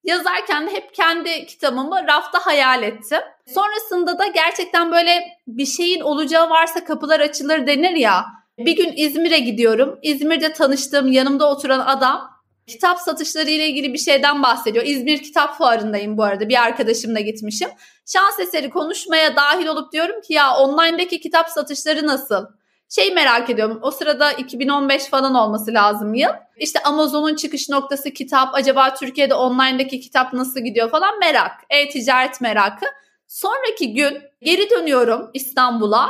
Yazarken de hep kendi kitabımı rafta hayal ettim. Sonrasında da gerçekten böyle bir şeyin olacağı varsa kapılar açılır denir ya. Bir gün İzmir'e gidiyorum. İzmir'de tanıştığım yanımda oturan adam kitap satışları ile ilgili bir şeyden bahsediyor. İzmir Kitap Fuarı'ndayım bu arada. Bir arkadaşımla gitmişim. Şans eseri konuşmaya dahil olup diyorum ki ya online'daki kitap satışları nasıl? Şey merak ediyorum. O sırada 2015 falan olması lazım yıl. İşte Amazon'un çıkış noktası kitap. Acaba Türkiye'de online'daki kitap nasıl gidiyor falan merak. E-ticaret merakı. Sonraki gün geri dönüyorum İstanbul'a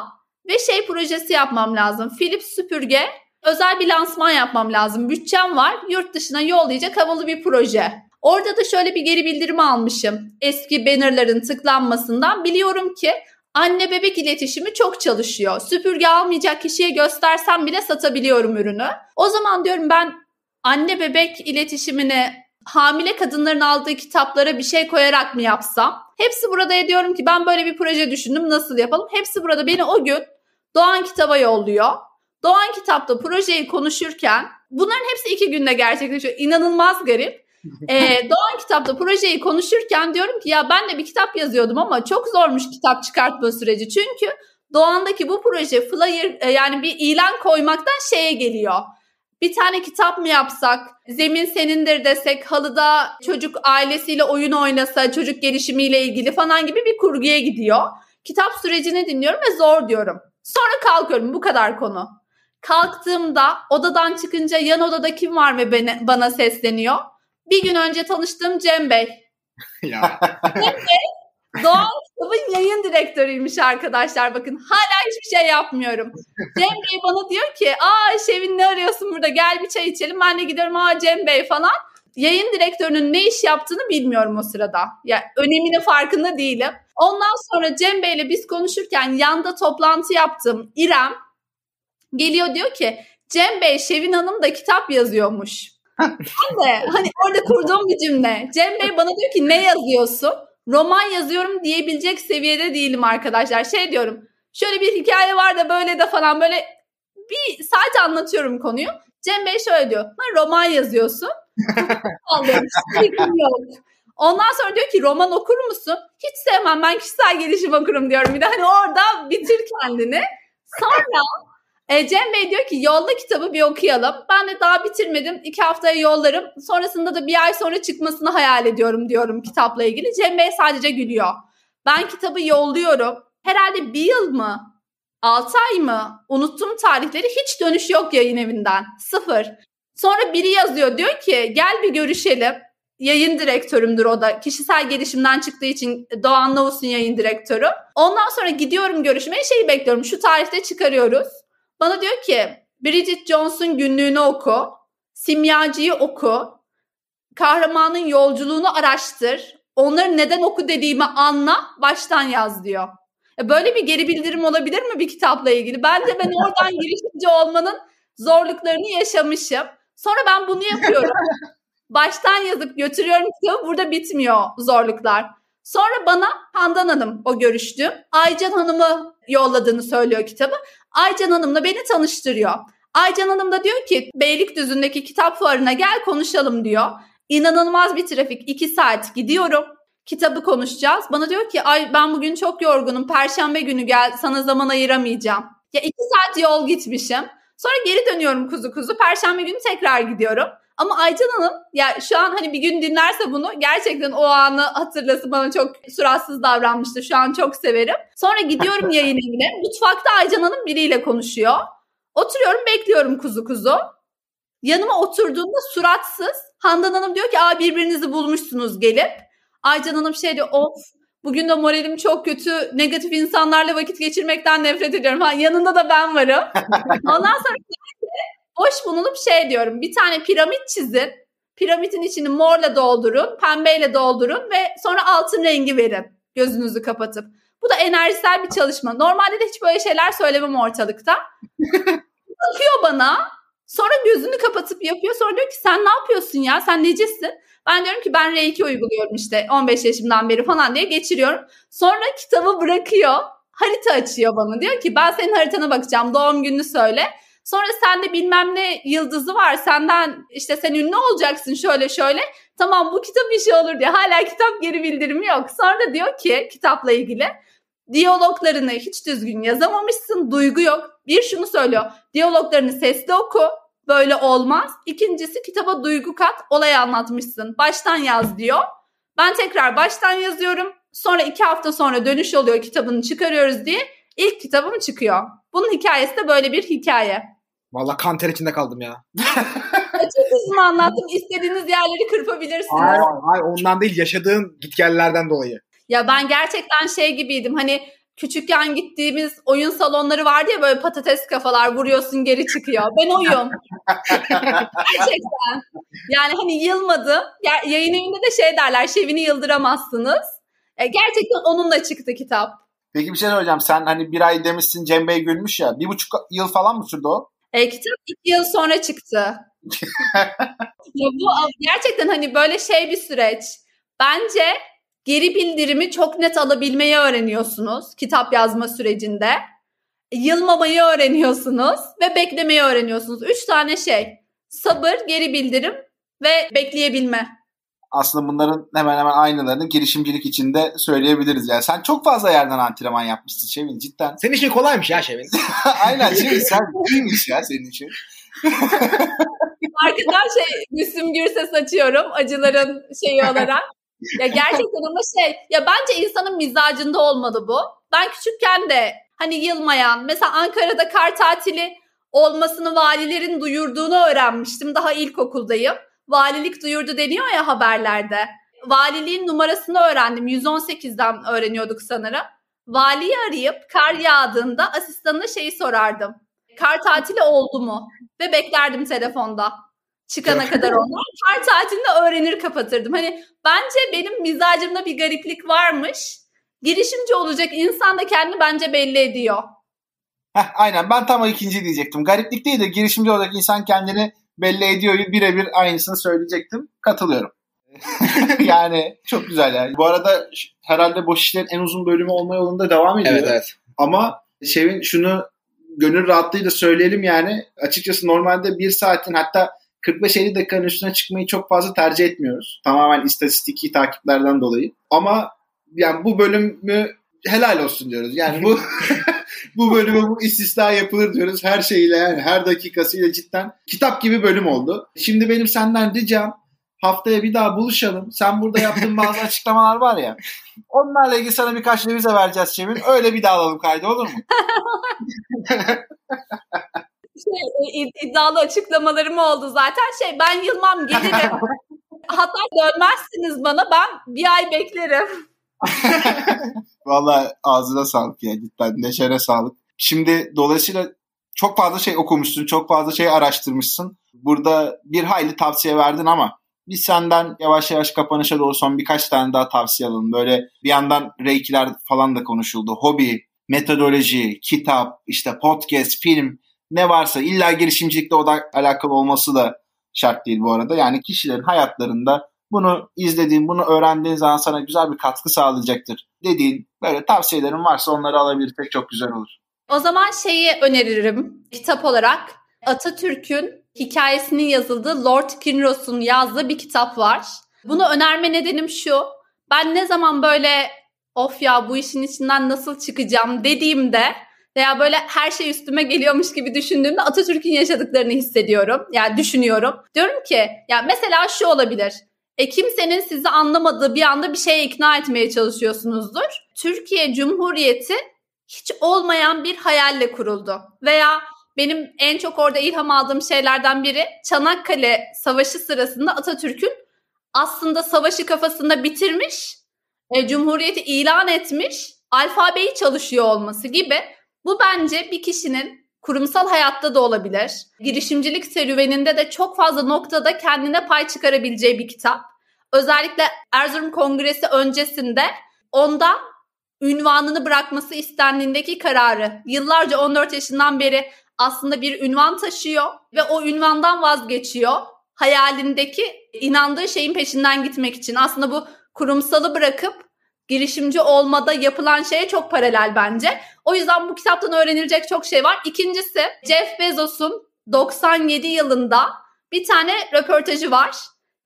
ve şey projesi yapmam lazım. Philips süpürge özel bir lansman yapmam lazım. Bütçem var. Yurt dışına yollayacak havalı bir proje. Orada da şöyle bir geri bildirimi almışım. Eski bannerların tıklanmasından biliyorum ki anne bebek iletişimi çok çalışıyor. Süpürge almayacak kişiye göstersem bile satabiliyorum ürünü. O zaman diyorum ben anne bebek iletişimini hamile kadınların aldığı kitaplara bir şey koyarak mı yapsam? Hepsi burada diyorum ki ben böyle bir proje düşündüm, nasıl yapalım? Hepsi burada beni o gün Doğan Kitap'a yolluyor. Doğan Kitap'ta projeyi konuşurken bunların hepsi 2 günde gerçekleşiyor. İnanılmaz garip. Doğan Kitap'ta projeyi konuşurken diyorum ki ya ben de bir kitap yazıyordum ama çok zormuş kitap çıkartma süreci. Çünkü Doğan'daki bu proje flyer yani bir ilan koymaktan şeye geliyor. Bir tane kitap mı yapsak, zemin senindir desek, halıda çocuk ailesiyle oyun oynasa, çocuk gelişimiyle ilgili falan gibi bir kurguya gidiyor. Kitap sürecini dinliyorum ve zor diyorum. Sonra kalkıyorum, bu kadar konu. Kalktığımda odadan çıkınca yan odada kim var ve bana sesleniyor? Bir gün önce tanıştığım Cem Bey. Ya. Cem Bey Doğan Kitab'ın yayın direktörüymüş arkadaşlar, bakın. Hala hiçbir şey yapmıyorum. Cem Bey bana diyor ki aa Şevin ne arıyorsun burada, gel bir çay içelim. Ben de giderim aa Cem Bey falan. Yayın direktörünün ne iş yaptığını bilmiyorum o sırada. Yani öneminin farkında değilim. Ondan sonra Cem Bey'le biz konuşurken yanda toplantı yaptım. İrem geliyor diyor ki Cem Bey Şevin Hanım da kitap yazıyormuş. Ben de hani orada kurduğum bir cümle. Cem Bey bana diyor ki ne yazıyorsun? Roman yazıyorum diyebilecek seviyede değilim arkadaşlar. Şey diyorum, şöyle bir hikaye var da böyle de falan, böyle bir sadece anlatıyorum konuyu. Cem Bey şöyle diyor, roman yazıyorsun. Ondan sonra diyor ki roman okur musun? Hiç sevmem, ben kişisel gelişim okurum diyorum. Bir de hani orada bitir kendini. Sonra Cem Bey diyor ki yolla kitabı bir okuyalım. Ben de daha bitirmedim. 2 haftaya yollarım. Sonrasında da 1 ay sonra çıkmasını hayal ediyorum diyorum kitapla ilgili. Cem Bey sadece gülüyor. Ben kitabı yolluyorum. Herhalde 1 yıl mı? 6 ay mı? Unuttum tarihleri. Hiç dönüş yok yayın evinden. 0. Sonra biri yazıyor. Diyor ki gel bir görüşelim. Yayın direktörümdür o da. Kişisel gelişimden çıktığı için Doğan Navus'un yayın direktörü. Ondan sonra gidiyorum görüşmeye. Şeyi bekliyorum. Şu tarihte çıkarıyoruz. Bana diyor ki Bridget Jones'un günlüğünü oku, Simyacı'yı oku, kahramanın yolculuğunu araştır, onları neden oku dediğimi anla, baştan yaz diyor. Böyle bir geri bildirim olabilir mi bir kitapla ilgili? Bence ben oradan girişimci olmanın zorluklarını yaşamışım. Sonra ben bunu yapıyorum. Baştan yazıp götürüyorum kitabı, burada bitmiyor zorluklar. Sonra bana Handan Hanım, o görüştüğüm Aycan Hanım'ı yolladığını söylüyor kitabı. Aycan Hanım'la beni tanıştırıyor. Aycan Hanım da diyor ki Beylikdüzü'ndeki kitap fuarına gel konuşalım diyor. İnanılmaz bir trafik, 2 saat gidiyorum. Kitabı konuşacağız. Bana diyor ki ay ben bugün çok yorgunum, perşembe günü gel, sana zaman ayıramayacağım. Ya 2 saat yol gitmişim. Sonra geri dönüyorum kuzu kuzu, perşembe günü tekrar gidiyorum. Ama Aycan Hanım ya şu an hani bir gün dinlerse bunu gerçekten o anı hatırlasın, bana çok suratsız davranmıştı. Şu an çok severim. Sonra gidiyorum yayın evine. Mutfakta Aycan Hanım biriyle konuşuyor. Oturuyorum bekliyorum kuzu kuzu. Yanıma oturduğunda suratsız Handan Hanım diyor ki aa birbirinizi bulmuşsunuz gelip. Aycan Hanım şey diyor of bugün de moralim çok kötü. Negatif insanlarla vakit geçirmekten nefret ediyorum. Ha, yanında da ben varım. Ondan sonra boş bulunup şey diyorum, bir tane piramit çizin, piramitin içini morla doldurun, pembeyle doldurun ve sonra altın rengi verin gözünüzü kapatıp. Bu da enerjisel bir çalışma. Normalde de hiç böyle şeyler söylemem ortalıkta. Bakıyor bana, sonra gözünü kapatıp yapıyor, sonra diyor ki sen ne yapıyorsun ya, sen necisin? Ben diyorum ki ben R2 uyguluyorum işte 15 yaşımdan beri falan diye geçiriyorum. Sonra kitabı bırakıyor. harita açıyor bana. Diyor ki ben senin haritana bakacağım, doğum gününü söyle. Sonra sende bilmem ne yıldızı var, senden işte sen ünlü olacaksın şöyle şöyle. Tamam bu kitap işi olur diye. Hala kitap geri bildirimi yok. Sonra da diyor ki kitapla ilgili diyaloglarını hiç düzgün yazamamışsın, duygu yok. Bir şunu söylüyor, diyaloglarını sesli oku, böyle olmaz. İkincisi kitaba duygu kat, olayı anlatmışsın, baştan yaz diyor. Ben tekrar baştan yazıyorum. Sonra 2 hafta sonra dönüş oluyor, kitabını çıkarıyoruz diye. İlk kitabım çıkıyor. Bunun hikayesi de böyle bir hikaye. Vallahi kan ter içinde kaldım ya. Açıkçası anlattım. İstediğiniz yerleri kırpabilirsiniz. Hayır, ondan değil, yaşadığım gitgellerden dolayı. Ya ben gerçekten şey gibiydim, hani küçükken gittiğimiz oyun salonları vardı ya, böyle patates kafalar vuruyorsun geri çıkıyor. Ben oyum. Gerçekten. Yani hani yılmadı. Yayın evinde de şey derler, Şevin'i yıldıramazsınız. Gerçekten onunla çıktı kitap. Peki bir şey söyleyeceğim. Sen hani 1 ay demişsin, Cem Bey gülmüş ya. 1,5 yıl falan mı sürdü o? Kitap 2 yıl sonra çıktı. Ya bu gerçekten hani böyle şey bir süreç. Bence geri bildirimi çok net alabilmeyi öğreniyorsunuz kitap yazma sürecinde. Yılmamayı öğreniyorsunuz ve beklemeyi öğreniyorsunuz. 3 tane şey: sabır, geri bildirim ve bekleyebilme. Aslında bunların hemen hemen aynılarını girişimcilik içinde söyleyebiliriz. Yani sen çok fazla yerden antrenman yapmışsın Şevin, cidden. Senin işin kolaymış ya Şevin. Aynen Şevin, sen iyiymiş ya senin için. Arkadan Müslüm Gürses açıyorum acıların şeyi olarak. Ya gerçekten ama ya bence insanın mizacında olmalı bu. Ben küçükken de hani yılmayan, mesela Ankara'da kar tatili olmasını valilerin duyurduğunu öğrenmiştim. Daha ilkokuldayım. Valilik duyurdu deniyor ya haberlerde. Valiliğin numarasını öğrendim. 118'den öğreniyorduk sanırım. Valiyi arayıp kar yağdığında asistanına sorardım. Kar tatili oldu mu? Ve beklerdim telefonda. Çıkana kadar onlar. Kar tatilini öğrenir kapatırdım. Hani bence benim mizacımda bir gariplik varmış. Girişimci olacak insan da kendini bence belli ediyor. Heh, aynen, ben tam o ikinci diyecektim. Gariplik değil de girişimci olacak insan kendini belli ediyor. Birebir aynısını söyleyecektim. Katılıyorum. Yani çok güzel yani. Bu arada herhalde boş işlerin en uzun bölümü olma yolunda devam ediyor. Evet. Ama Şevin şunu gönül rahatlığıyla söyleyelim yani. Açıkçası normalde 1 saatin hatta 45-50 dakikanın üstüne çıkmayı çok fazla tercih etmiyoruz. Tamamen istatistiki takiplerden dolayı. Ama yani bu bölümü helal olsun diyoruz. Yani bu bu bölüme bu istisna yapılır diyoruz. Her şeyle yani, her dakikasıyla cidden kitap gibi bölüm oldu. Şimdi benim senden ricam, haftaya bir daha buluşalım. Sen burada yaptığın bazı açıklamalar var ya, onlarla ilgili sana birkaç revize vereceğiz Şevin. Öyle bir daha alalım kaydı, olur mu? İddialı açıklamalarım oldu zaten. Ben yılmam, gelirim. Hatta dönmezsiniz bana, ben 1 ay beklerim. Vallahi ağzına sağlık ya, cidden neşene sağlık. Şimdi dolayısıyla çok fazla okumuşsun, çok fazla araştırmışsın. Burada bir hayli tavsiye verdin ama biz senden yavaş yavaş kapanışa doğru son birkaç tane daha tavsiye alalım. Böyle bir yandan reikiler falan da konuşuldu. Hobi, metodoloji, kitap, podcast, film, ne varsa illa girişimcilikle alakalı olması da şart değil bu arada. Yani kişilerin hayatlarında bunu izlediğin, bunu öğrendiğin zaman sana güzel bir katkı sağlayacaktır dediğin böyle tavsiyelerin varsa onları alabilirsek çok güzel olur. O zaman öneririm kitap olarak. Atatürk'ün hikayesinin yazıldığı, Lord Kinross'un yazdığı bir kitap var. Bunu önerme nedenim şu: ben ne zaman böyle of ya bu işin içinden nasıl çıkacağım dediğimde veya böyle her şey üstüme geliyormuş gibi düşündüğümde Atatürk'ün yaşadıklarını hissediyorum. Yani düşünüyorum. Diyorum ki ya mesela şu olabilir. Kimsenin sizi anlamadığı bir anda bir şeye ikna etmeye çalışıyorsunuzdur. Türkiye Cumhuriyeti hiç olmayan bir hayalle kuruldu. Veya benim en çok orada ilham aldığım şeylerden biri, Çanakkale Savaşı sırasında Atatürk'ün aslında savaşı kafasında bitirmiş, Cumhuriyeti ilan etmiş, alfabeyi çalışıyor olması gibi. Bu bence bir kişinin kurumsal hayatta da olabilir, girişimcilik serüveninde de çok fazla noktada kendine pay çıkarabileceği bir kitap. Özellikle Erzurum Kongresi öncesinde onda ünvanını bırakması istendiğindeki kararı, yıllarca 14 yaşından beri aslında bir ünvan taşıyor ve o ünvandan vazgeçiyor. Hayalindeki, inandığı şeyin peşinden gitmek için aslında bu kurumsalı bırakıp girişimci olmada yapılan şeye çok paralel bence. O yüzden bu kitaptan öğrenilecek çok şey var. İkincisi, Jeff Bezos'un 97 yılında bir tane röportajı var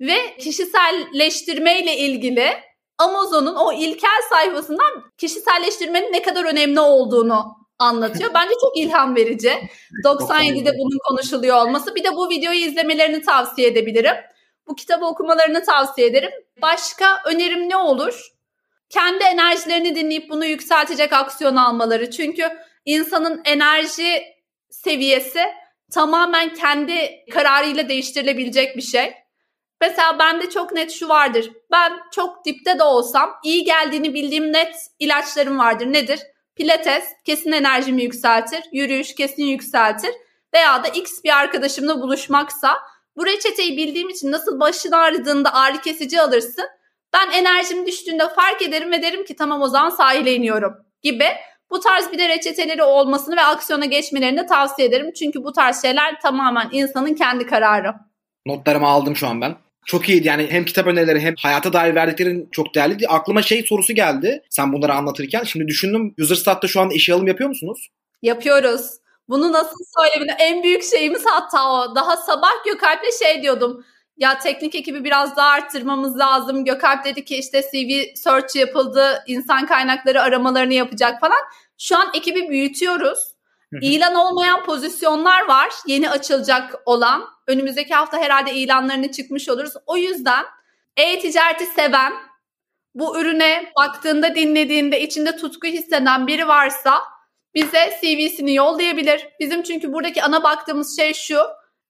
ve kişiselleştirmeyle ilgili Amazon'un o ilkel sayfasından kişiselleştirmenin ne kadar önemli olduğunu anlatıyor. Bence çok ilham verici. 97'de bunun konuşuluyor olması. Bir de bu videoyu izlemelerini tavsiye edebilirim. Bu kitabı okumalarını tavsiye ederim. Başka önerim ne olur? Kendi enerjilerini dinleyip bunu yükseltecek aksiyon almaları. Çünkü insanın enerji seviyesi tamamen kendi kararıyla değiştirilebilecek bir şey. Mesela bende çok net şu vardır. Ben çok dipte de olsam iyi geldiğini bildiğim net ilaçlarım vardır. Nedir? Pilates kesin enerjimi yükseltir, yürüyüş kesin yükseltir veya da X bir arkadaşımla buluşmaksa bu reçeteyi bildiğim için nasıl başın ağrıdığında ağrı kesici alırsın. Ben enerjim düştüğünde fark ederim ve derim ki tamam o zaman sahile iniyorum gibi. Bu tarz bir de reçeteleri olmasını ve aksiyona geçmelerini de tavsiye ederim. Çünkü bu tarz şeyler tamamen insanın kendi kararı. Notlarımı aldım şu an ben. Çok iyiydi yani, hem kitap önerileri hem hayata dair verdiklerin çok değerliydi. Aklıma şey sorusu geldi sen bunları anlatırken. Şimdi düşündüm, UserStat'ta şu anda işe alım yapıyor musunuz? Yapıyoruz. Bunu nasıl söyleyebilirim? En büyük şeyimiz hatta o. Daha sabah Gökalp'le şey diyordum. Ya teknik ekibi biraz daha arttırmamız lazım. Gökalp dedi ki işte CV search yapıldı. İnsan kaynakları aramalarını yapacak falan. Şu an ekibi büyütüyoruz. İlan olmayan pozisyonlar var. Yeni açılacak olan. Önümüzdeki hafta herhalde ilanlarını çıkmış oluruz. O yüzden e-ticareti seven, bu ürüne baktığında, dinlediğinde, içinde tutku hisseden biri varsa bize CV'sini yollayabilir. Bizim çünkü buradaki ana baktığımız şey şu.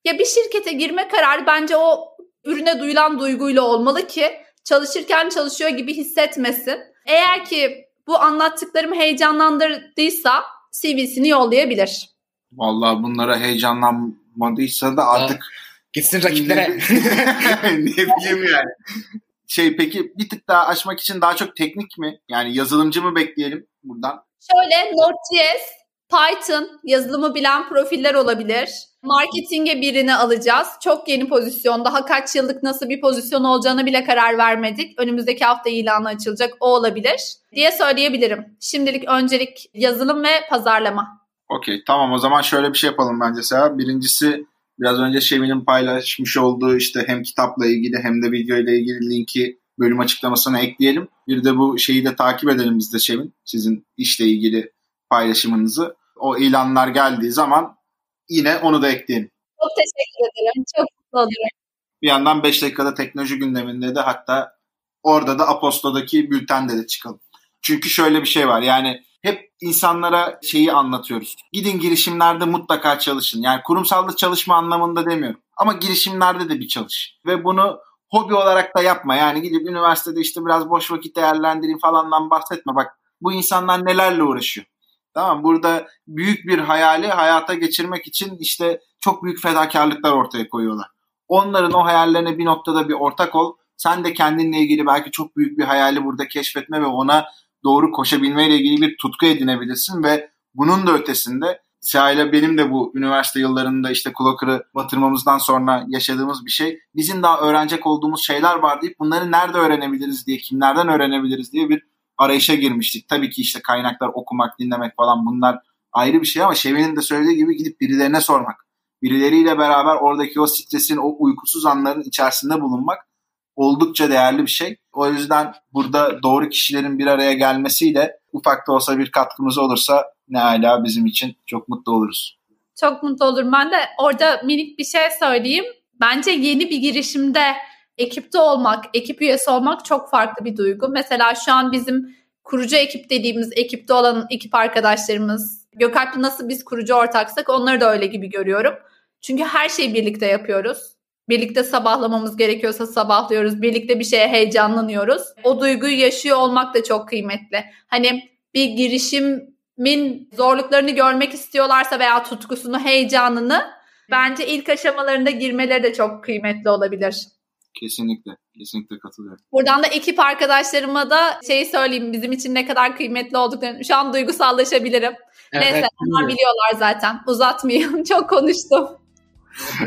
Ya bir şirkete girme kararı bence o ürüne duyulan duyguyla olmalı ki çalışırken çalışıyor gibi hissetmesin. Eğer ki bu anlattıklarım heyecanlandırdıysa CV'sini yollayabilir. Vallahi bunlara heyecanlanmadıysa da artık gitsin rakiplere. Ne bileyim yani. Peki bir tık daha açmak için daha çok teknik mi? Yani yazılımcı mı bekleyelim buradan? Şöyle Node.js, Python yazılımı bilen profiller olabilir. Marketinge birini alacağız. Çok yeni pozisyon. Daha kaç yıllık nasıl bir pozisyon olacağına bile karar vermedik. Önümüzdeki hafta ilanı açılacak. O olabilir diye söyleyebilirim. Şimdilik öncelik yazılım ve pazarlama. Okey, tamam o zaman şöyle bir şey yapalım bence Seha. Birincisi biraz önce Şevin'in paylaşmış olduğu işte hem kitapla ilgili hem de videoyla ilgili linki bölüm açıklamasına ekleyelim. Bir de bu şeyi de takip edelim biz de Şevin. Sizin işle ilgili paylaşımınızı. O ilanlar geldiği zaman yine onu da ekleyelim. Çok teşekkür ederim. Çok mutlu olurum. Bir yandan 5 dakikada teknoloji gündeminde de hatta orada da Aposto'daki bültende de çıkalım. Çünkü şöyle bir şey var yani hep insanlara şeyi anlatıyoruz. Gidin girişimlerde mutlaka çalışın. Yani kurumsalda çalışma anlamında demiyorum. Ama girişimlerde de bir çalış. Ve bunu hobi olarak da yapma. Yani gidip üniversitede işte biraz boş vakit değerlendireyim falandan bahsetme. Bak bu insanlar nelerle uğraşıyor. Tamam, burada büyük bir hayali hayata geçirmek için işte çok büyük fedakarlıklar ortaya koyuyorlar. Onların o hayallerine bir noktada bir ortak ol. Sen de kendinle ilgili belki çok büyük bir hayali burada keşfetme ve ona doğru koşabilmeyle ilgili bir tutku edinebilirsin ve bunun da ötesinde Seha ile benim de bu üniversite yıllarında işte kulakırı batırmamızdan sonra yaşadığımız bir şey. Bizim daha öğrenecek olduğumuz şeyler var deyip bunları nerede öğrenebiliriz diye, kimlerden öğrenebiliriz diye bir arayışa girmiştik. Tabii ki işte kaynaklar okumak, dinlemek falan bunlar ayrı bir şey ama Şevin'in de söylediği gibi gidip birilerine sormak. Birileriyle beraber oradaki o stresin, o uykusuz anların içerisinde bulunmak oldukça değerli bir şey. O yüzden burada doğru kişilerin bir araya gelmesiyle ufak da olsa bir katkımız olursa ne hala bizim için çok mutlu oluruz. Çok mutlu olurum. Ben de orada minik bir şey söyleyeyim. Bence yeni bir girişimde ekipte olmak, ekip üyesi olmak çok farklı bir duygu. Mesela şu an bizim kurucu ekip dediğimiz ekipte olan ekip arkadaşlarımız, Gökalp'le nasıl biz kurucu ortaksak onları da öyle gibi görüyorum. Çünkü her şeyi birlikte yapıyoruz. Birlikte sabahlamamız gerekiyorsa sabahlıyoruz. Birlikte bir şeye heyecanlanıyoruz. O duyguyu yaşıyor olmak da çok kıymetli. Hani bir girişimin zorluklarını görmek istiyorlarsa veya tutkusunu, heyecanını bence ilk aşamalarında girmeleri de çok kıymetli olabilir. Kesinlikle. Kesinlikle katılıyorum. Buradan da ekip arkadaşlarıma da şeyi söyleyeyim, bizim için ne kadar kıymetli olduklarını. Şu an duygusallaşabilirim. Evet, neyse onlar biliyorlar zaten. Uzatmayayım. Çok konuştum.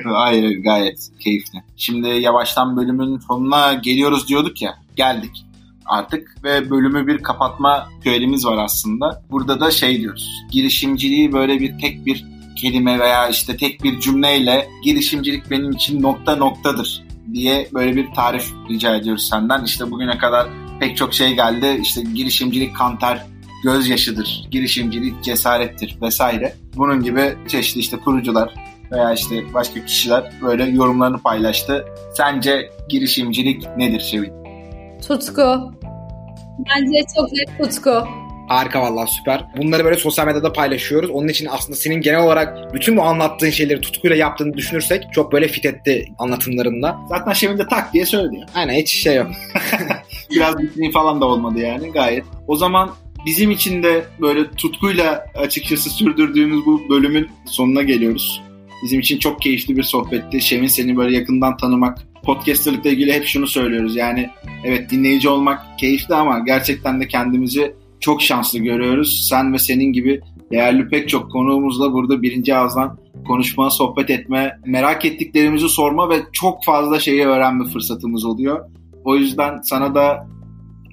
Hayır, gayet keyifli. Şimdi yavaştan bölümün sonuna geliyoruz diyorduk ya. Geldik. artık ve bölümü bir kapatma ritüelimiz var aslında. Burada da şey diyoruz, girişimciliği böyle bir tek bir kelime veya işte tek bir cümleyle girişimcilik benim için nokta noktadır diye böyle bir tarif rica ediyoruz senden. İşte bugüne kadar pek çok şey geldi, işte girişimcilik kanter gözyaşıdır, girişimcilik cesarettir vesaire. Bunun gibi çeşitli işte kurucular veya işte başka kişiler böyle yorumlarını paylaştı. Sence girişimcilik nedir Şevin? Tutku. Bence çok net tutku. Harika vallahi, süper. Bunları böyle sosyal medyada paylaşıyoruz. Onun için aslında senin genel olarak bütün bu anlattığın şeyleri tutkuyla yaptığını düşünürsek çok böyle fit etti anlatımlarında. Zaten Şevin de tak diye söyledi. Aynen, hiç şey yok. Biraz bitmeyi falan da olmadı yani, gayet. O zaman bizim için de böyle tutkuyla açıkçası sürdürdüğümüz bu bölümün sonuna geliyoruz. Bizim için çok keyifli bir sohbetti. Şevin, seni böyle yakından tanımak, podcasterlıkla ilgili hep şunu söylüyoruz. Yani evet, dinleyici olmak keyifli ama gerçekten de kendimizi çok şanslı görüyoruz. Sen ve senin gibi değerli pek çok konuğumuzla burada birinci ağızdan konuşma, sohbet etme, merak ettiklerimizi sorma ve çok fazla şeyi öğrenme fırsatımız oluyor. O yüzden sana da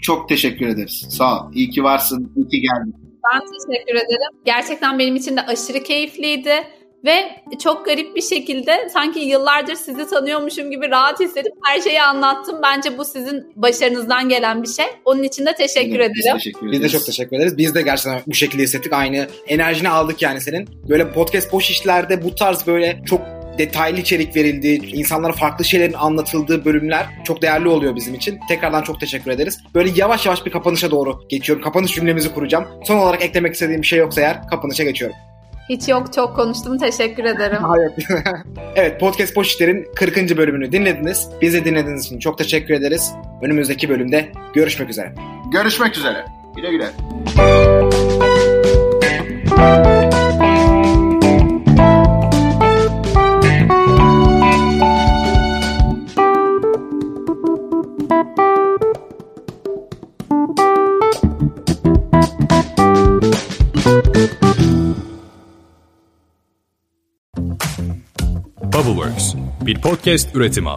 çok teşekkür ederiz. Sağ ol. İyi ki varsın. İyi ki geldin. Ben teşekkür ederim. Gerçekten benim için de aşırı keyifliydi. Ve çok garip bir şekilde sanki yıllardır sizi tanıyormuşum gibi rahat hissedip her şeyi anlattım. Bence bu sizin başarınızdan gelen bir şey. Onun için de teşekkür ederim. Biz de çok teşekkür ederiz. Biz de gerçekten bu şekilde hissettik. Aynı enerjini aldık yani senin. Böyle podcast boş işlerde bu tarz böyle çok detaylı içerik verildiği, insanlara farklı şeylerin anlatıldığı bölümler çok değerli oluyor bizim için. Tekrardan çok teşekkür ederiz. Böyle yavaş yavaş bir kapanışa doğru geçiyorum. Kapanış cümlemizi kuracağım. Son olarak eklemek istediğim bir şey yoksa eğer kapanışa geçiyorum. Hiç yok, çok konuştum. Teşekkür ederim. Evet, Podcast Boş İşler'in 40. bölümünü dinlediniz. Bizi dinlediğiniz için çok teşekkür ederiz. Önümüzdeki bölümde görüşmek üzere. Görüşmek üzere. Güle güle. Bubbleworks bir podcast üretimi.